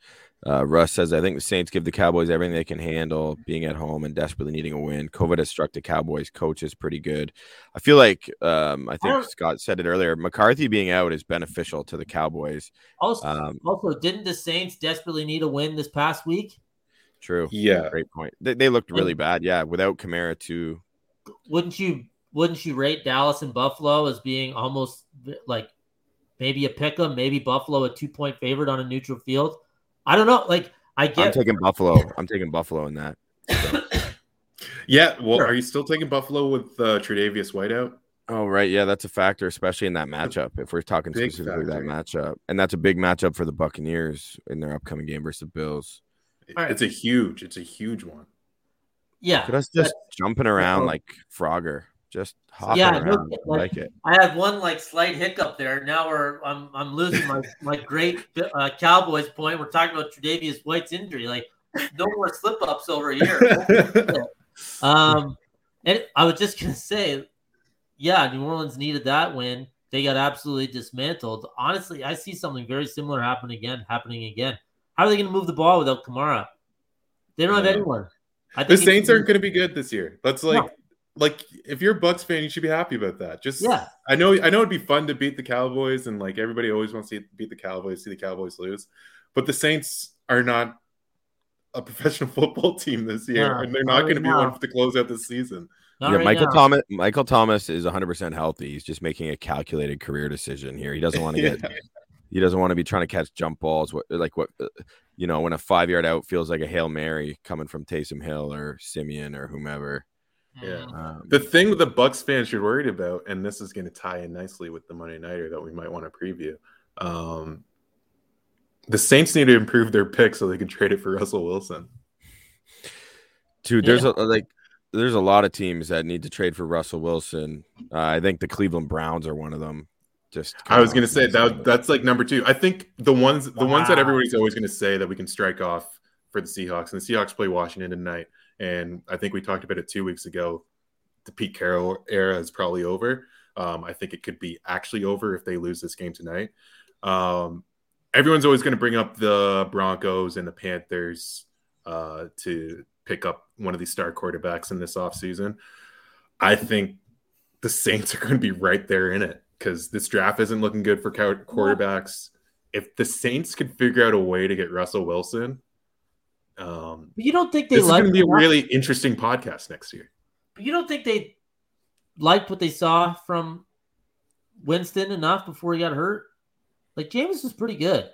Uh, Russ says, I think the Saints give the Cowboys everything they can handle, being at home and desperately needing a win. COVID has struck the Cowboys coaches pretty good. I feel like, um, I think I Scott said it earlier, McCarthy being out is beneficial to the Cowboys. Also, um, also, didn't the Saints desperately need a win this past week? True. Yeah. Great point. They, they looked really and, bad. Yeah. Without Kamara too. Wouldn't you, wouldn't you rate Dallas and Buffalo as being almost like maybe a pick 'em, maybe Buffalo a two point favorite on a neutral field? I don't know. Like, I get. I'm taking Buffalo. I'm taking Buffalo in that. So. Yeah. Well, are you still taking Buffalo with uh, Tre'Davious White out? Oh, right. Yeah, that's a factor, especially in that matchup. If we're talking big specifically factor. That matchup, and that's a big matchup for the Buccaneers in their upcoming game versus the Bills. Right. It's a huge. It's a huge one. Yeah. Look at us just jumping around like Frogger, just hopping yeah, around. Like, I like it. I had one like slight hiccup there. Now we're I'm I'm losing my my great uh, Cowboys point. We're talking about Tre'Davious White's injury. Like no more slip ups over here. um, and I was just gonna say, yeah, New Orleans needed that win. They got absolutely dismantled. Honestly, I see something very similar happen again. Happening again. How are they going to move the ball without Kamara? They don't have yeah. anyone. I think the Saints aren't going to be good this year. That's like, no. like if you're a Bucs fan, you should be happy about that. Just, yeah. I know, I know it'd be fun to beat the Cowboys, and like everybody always wants to beat the Cowboys, see the Cowboys lose, but the Saints are not a professional football team this year, no, and they're not, not going to be now. one to close out this season. Not yeah, right Michael now. Thomas. Michael Thomas is one hundred percent healthy. He's just making a calculated career decision here. He doesn't want to get. yeah. He doesn't want to be trying to catch jump balls. What like what, you know, when a five yard out feels like a Hail Mary coming from Taysom Hill or Semien or whomever. Yeah. Um, the thing that the Bucs fans should worry about, and this is going to tie in nicely with the Monday Nighter that we might want to preview. Um, the Saints need to improve their pick so they can trade it for Russell Wilson. Dude, there's yeah. a like. There's a lot of teams that need to trade for Russell Wilson. Uh, I think the Cleveland Browns are one of them. Just I was gonna say that that's like number two. I think the ones the wow. ones that everybody's always gonna say that we can strike off for the Seahawks, and the Seahawks play Washington tonight. And I think we talked about it two weeks ago. The Pete Carroll era is probably over. Um, I think it could be actually over if they lose this game tonight. Um, everyone's always gonna bring up the Broncos and the Panthers uh, to pick up one of these star quarterbacks in this offseason. I think the Saints are gonna be right there in it. Because this draft isn't looking good for quarterbacks. If the Saints could figure out a way to get Russell Wilson, um, but you don't think they this like is going to be a really interesting podcast next year. But you don't think they liked what they saw from Winston enough before he got hurt? Like Jameis was pretty good.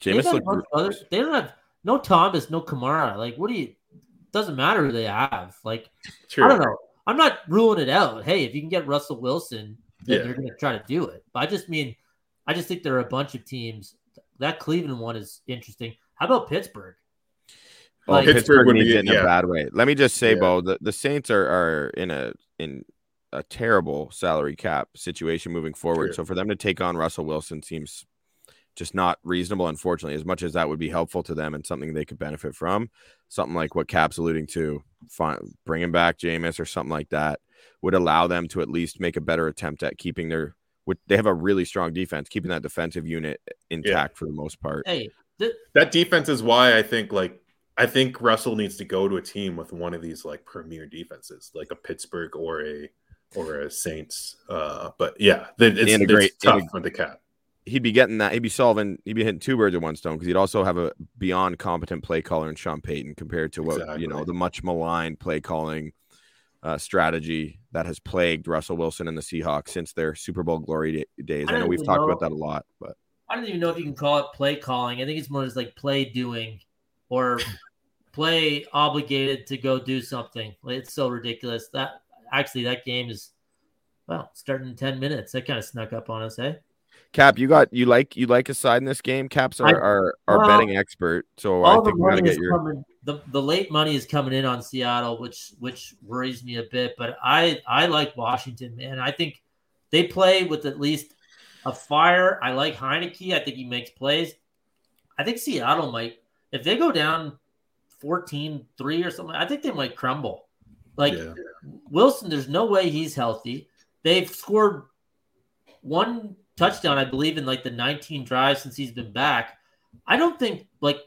Jameis they looked. Other, they don't have no Thomas, no Kamara. Like what do you? Doesn't matter who they have. Like True. I don't know. I'm not ruling it out. Hey, if you can get Russell Wilson. Yeah. They're going to try to do it. But I just mean, I just think there are a bunch of teams. That Cleveland one is interesting. How about Pittsburgh? Well, like, Pittsburgh would be in yeah. a bad way. Let me just say, yeah. Bo, the, the Saints are, are in a in a terrible salary cap situation moving forward. True. So for them to take on Russell Wilson seems just not reasonable, unfortunately, as much as that would be helpful to them and something they could benefit from. Something like what Cap's alluding to, fine, bringing back Jameis or something like that. Would allow them to at least make a better attempt at keeping their which they have a really strong defense, keeping that defensive unit intact yeah. for the most part. Hey, th- that defense is why I think like I think Russell needs to go to a team with one of these like premier defenses, like a Pittsburgh or a or a Saints. Uh, but yeah, it's, it's great, tough for the Cap. He'd be getting that. He'd be solving. He'd be hitting two birds with one stone because he'd also have a beyond competent play caller in Sean Payton compared to what exactly. you know the much maligned play calling. Uh, strategy that has plagued Russell Wilson and the Seahawks since their Super Bowl glory d- days. I, I know we've talked know, about that a lot, but I don't even know if you can call it play calling. I think it's more as like play doing or play obligated to go do something. It's so ridiculous that actually that game is well starting in ten minutes. That kind of snuck up on us, hey. Cap, you got you like you like a side in this game. Caps are our well, betting expert, so I think we're gonna get your. Coming. The the late money is coming in on Seattle, which which worries me a bit. But I, I like Washington, man. I think they play with at least of fire. I like Heinicke. I think he makes plays. I think Seattle might, if they go down fourteen three or something, I think they might crumble. Like yeah. Wilson, there's no way he's healthy. They've scored one touchdown, I believe, in like the nineteen drives since he's been back. I don't think, like,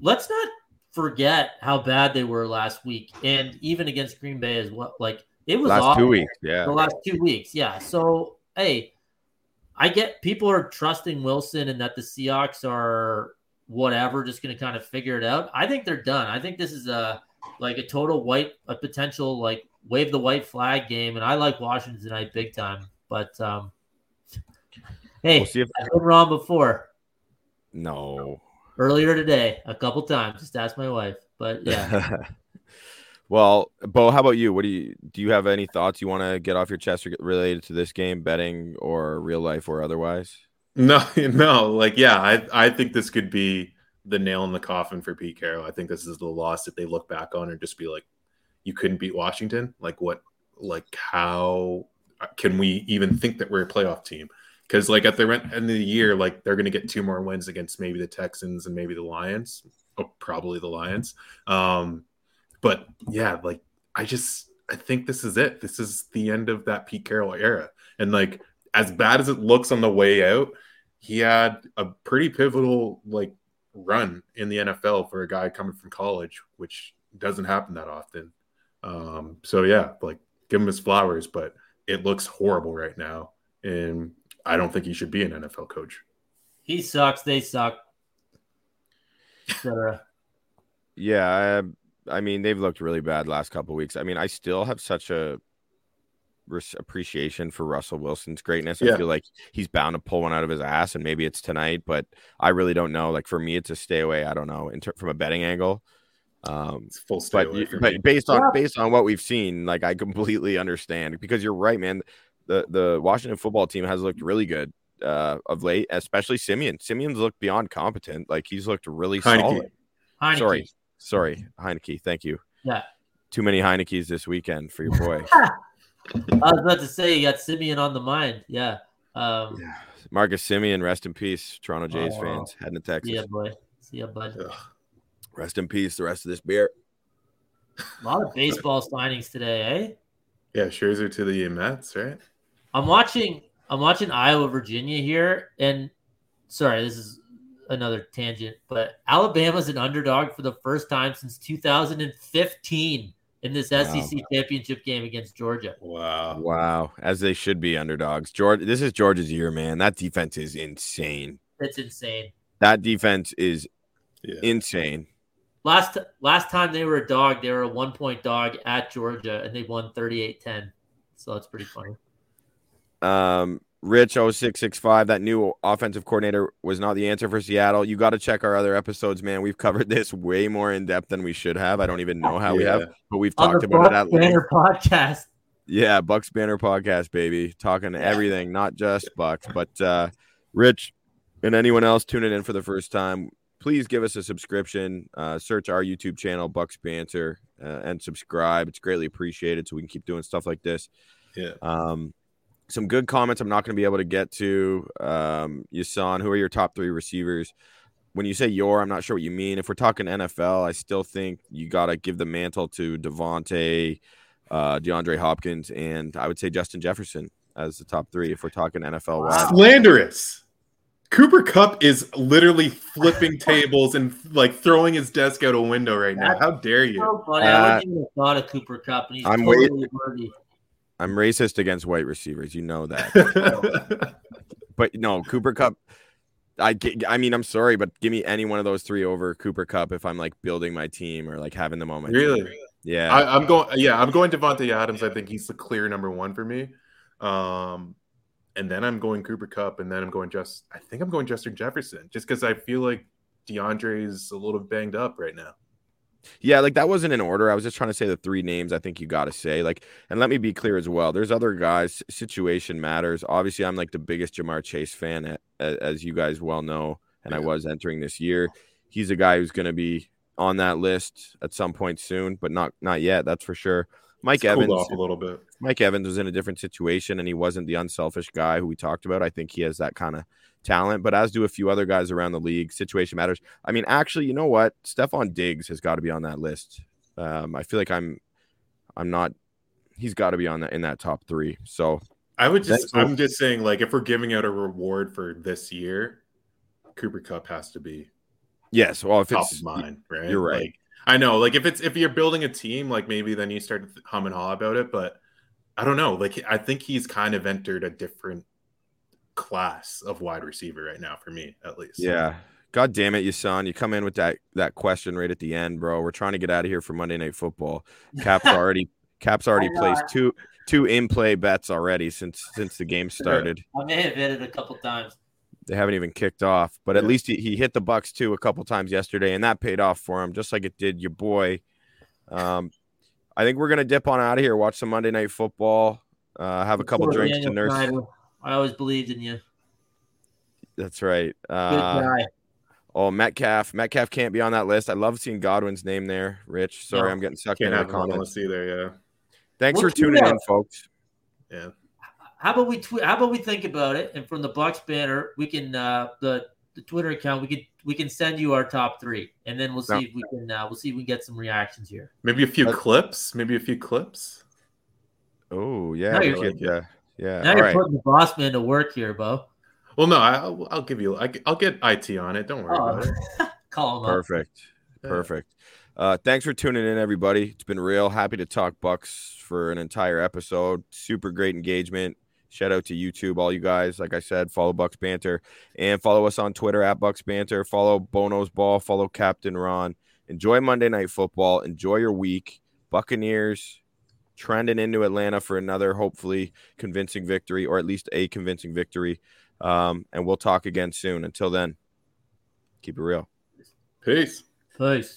let's not forget how bad they were last week and even against Green Bay as well. Like, it was last two weeks, yeah. The last two weeks, yeah. So, hey, I get people are trusting Wilson and that the Seahawks are whatever, just going to kind of figure it out. I think they're done. I think this is a like a total white, a potential like wave the white flag game. And I like Washington tonight big time. But um, hey, we'll see if- I've been wrong before. No. Earlier today, a couple times. Just ask my wife. But yeah. Well, Bo, how about you? What do you do? You have any thoughts you want to get off your chest related to this game, betting or real life or otherwise? No, no, like yeah, I I think this could be the nail in the coffin for Pete Carroll. I think this is the loss that they look back on and just be like, you couldn't beat Washington. Like what? Like how can we even think that we're a playoff team? Because like at the end of the year, like they're going to get two more wins against maybe the Texans and maybe the Lions, oh, probably the Lions. Um, But yeah, like I just I think this is it. This is the end of that Pete Carroll era. And like as bad as it looks on the way out, he had a pretty pivotal like run in the N F L for a guy coming from college, which doesn't happen that often. Um, so yeah, like give him his flowers, but it looks horrible right now. And I don't think he should be an N F L coach. He sucks, they suck. So, uh... yeah, I I mean, they've looked really bad last couple of weeks. I mean, I still have such a res- appreciation for Russell Wilson's greatness. I yeah. feel like he's bound to pull one out of his ass, and maybe it's tonight, but I really don't know. Like, for me, it's a stay away. I don't know, in ter- from a betting angle. Um, it's full stay but, away for but me. Based on yeah. based on what we've seen, like, I completely understand. Because you're right, man. The, the Washington football team has looked really good uh, of late, especially Semien. Semien's looked beyond competent. Like, he's looked really Heinicke. solid. Heinicke. Sorry. Sorry, Heinicke. Thank you. Yeah. Too many Heinickes this weekend for your boy. I was about to say, you got Semien on the mind. Yeah. Um, yeah. Marcus Semien, rest in peace, Toronto Jays oh, fans. Heading to Texas. See ya, boy. See ya, bud. Ugh. Rest in peace, the rest of this beer. A lot of baseball signings today, eh? Yeah, Scherzer to the Mets, right? I'm watching I'm watching Iowa, Virginia here, and sorry, this is another tangent, but Alabama's an underdog for the first time since two thousand fifteen in this wow. S E C championship game against Georgia. Wow. Wow. As they should be underdogs. Georgia, this is Georgia's year, man. That defense is insane. It's insane. That defense is yeah. insane. Last last time they were a dog, they were a one-point dog at Georgia, and they won thirty-eight ten. So that's pretty funny. Um. Rich oh six six five, that new offensive coordinator was not the answer for Seattle. You got to check our other episodes, man. We've covered this way more in depth than we should have. I don't even know how yeah. we have, but we've talked about it at Banner podcast. Yeah, Bucks Banner podcast, baby. Talking yeah. everything, not just Bucks. But uh, Rich and anyone else tuning in for the first time, please give us a subscription. Uh, search our YouTube channel, Bucks Banter, uh, and subscribe. It's greatly appreciated so we can keep doing stuff like this. Yeah. Um, Some good comments I'm not going to be able to get to. Um, Yasan, who are your top three receivers? When you say your, I'm not sure what you mean. If we're talking N F L, I still think you got to give the mantle to Devontae, uh, DeAndre Hopkins, and I would say Justin Jefferson as the top three if we're talking N F L. Wow. Slanderous. Cooper Kupp is literally flipping tables and like throwing his desk out a window right now. That's How dare you? So funny. Uh, I wouldn't even have thought of Cooper Kupp, and he's I'm totally waiting. Worthy. I'm racist against white receivers. You know that. But no, Cooper Kupp. I, I mean, I'm sorry, but give me any one of those three over Cooper Kupp if I'm like building my team or like having them on my really? team. Yeah. I, I'm going. Yeah, I'm going Devontae Adams. I think he's the clear number one for me. Um, and then I'm going Cooper Kupp, and then I'm going just. I think I'm going Justin Jefferson, just because I feel like DeAndre's a little banged up right now. Yeah, like that wasn't in order. I was just trying to say the three names I think you got to say. Like, and let me be clear as well. There's other guys. Situation matters. Obviously, I'm like the biggest Jamar Chase fan, as you guys well know, and yeah. I was entering this year. He's a guy who's going to be on that list at some point soon, but not not yet. That's for sure. Mike it's Evans cooled off a little bit. Mike Evans was in a different situation, and he wasn't the unselfish guy who we talked about. I think he has that kind of talent, but as do a few other guys around the league. Situation matters. I mean, actually, you know what? Stephon Diggs has got to be on that list. Um, I feel like I'm, I'm not. He's got to be on that in that top three. So I would just. I'm cool. just saying, like, if we're giving out a reward for this year, Cooper Kupp has to be. Yes, well, if top it's of mine, right? You're right. Like, I know, like, if it's if you're building a team, like, maybe then you start to hum and haw about it, but I don't know. Like, I think he's kind of entered a different class of wide receiver right now, for me, at least. Yeah. God damn it, you son. You come in with that that question right at the end, bro. We're trying to get out of here for Monday Night Football. Cap's already Cap's already placed two two in-play bets already since since the game started. I may have hit it a couple times. They haven't even kicked off, but at yeah. least he, he hit the Bucks too a couple times yesterday, and that paid off for him, just like it did your boy. Um, I think we're gonna dip on out of here, watch some Monday Night Football, uh, have a couple Before drinks to nurse. Final. I always believed in you. That's right. Uh, Good guy. Oh, Metcalf, Metcalf can't be on that list. I love seeing Godwin's name there, Rich. Sorry, no, I'm getting sucked in the comments either. Yeah. Thanks we'll for tuning that. in, folks. Yeah. How about we tw- How about we think about it, and from the Bucks banner, we can uh, the the Twitter account. We can we can send you our top three, and then we'll see no. if we can uh, we'll see if we can get some reactions here. Maybe a few That's... clips. Maybe a few clips. Oh yeah, we could, yeah, yeah. Now All you're right. putting the boss man to work here, Bo. Well, no, I, I'll, I'll give you. I, I'll get I T on it. Don't worry oh. about it. Call him. Perfect. Up. Perfect. Uh, thanks for tuning in, everybody. It's been real. Happy to talk Bucks for an entire episode. Super great engagement. Shout out to YouTube, all you guys. Like I said, follow Bucks Banter and follow us on Twitter at Bucks Banter. Follow Bono's Ball. Follow Captain Ron. Enjoy Monday Night Football. Enjoy your week. Buccaneers trending into Atlanta for another hopefully convincing victory, or at least a convincing victory. Um, and we'll talk again soon. Until then, keep it real. Peace. Peace.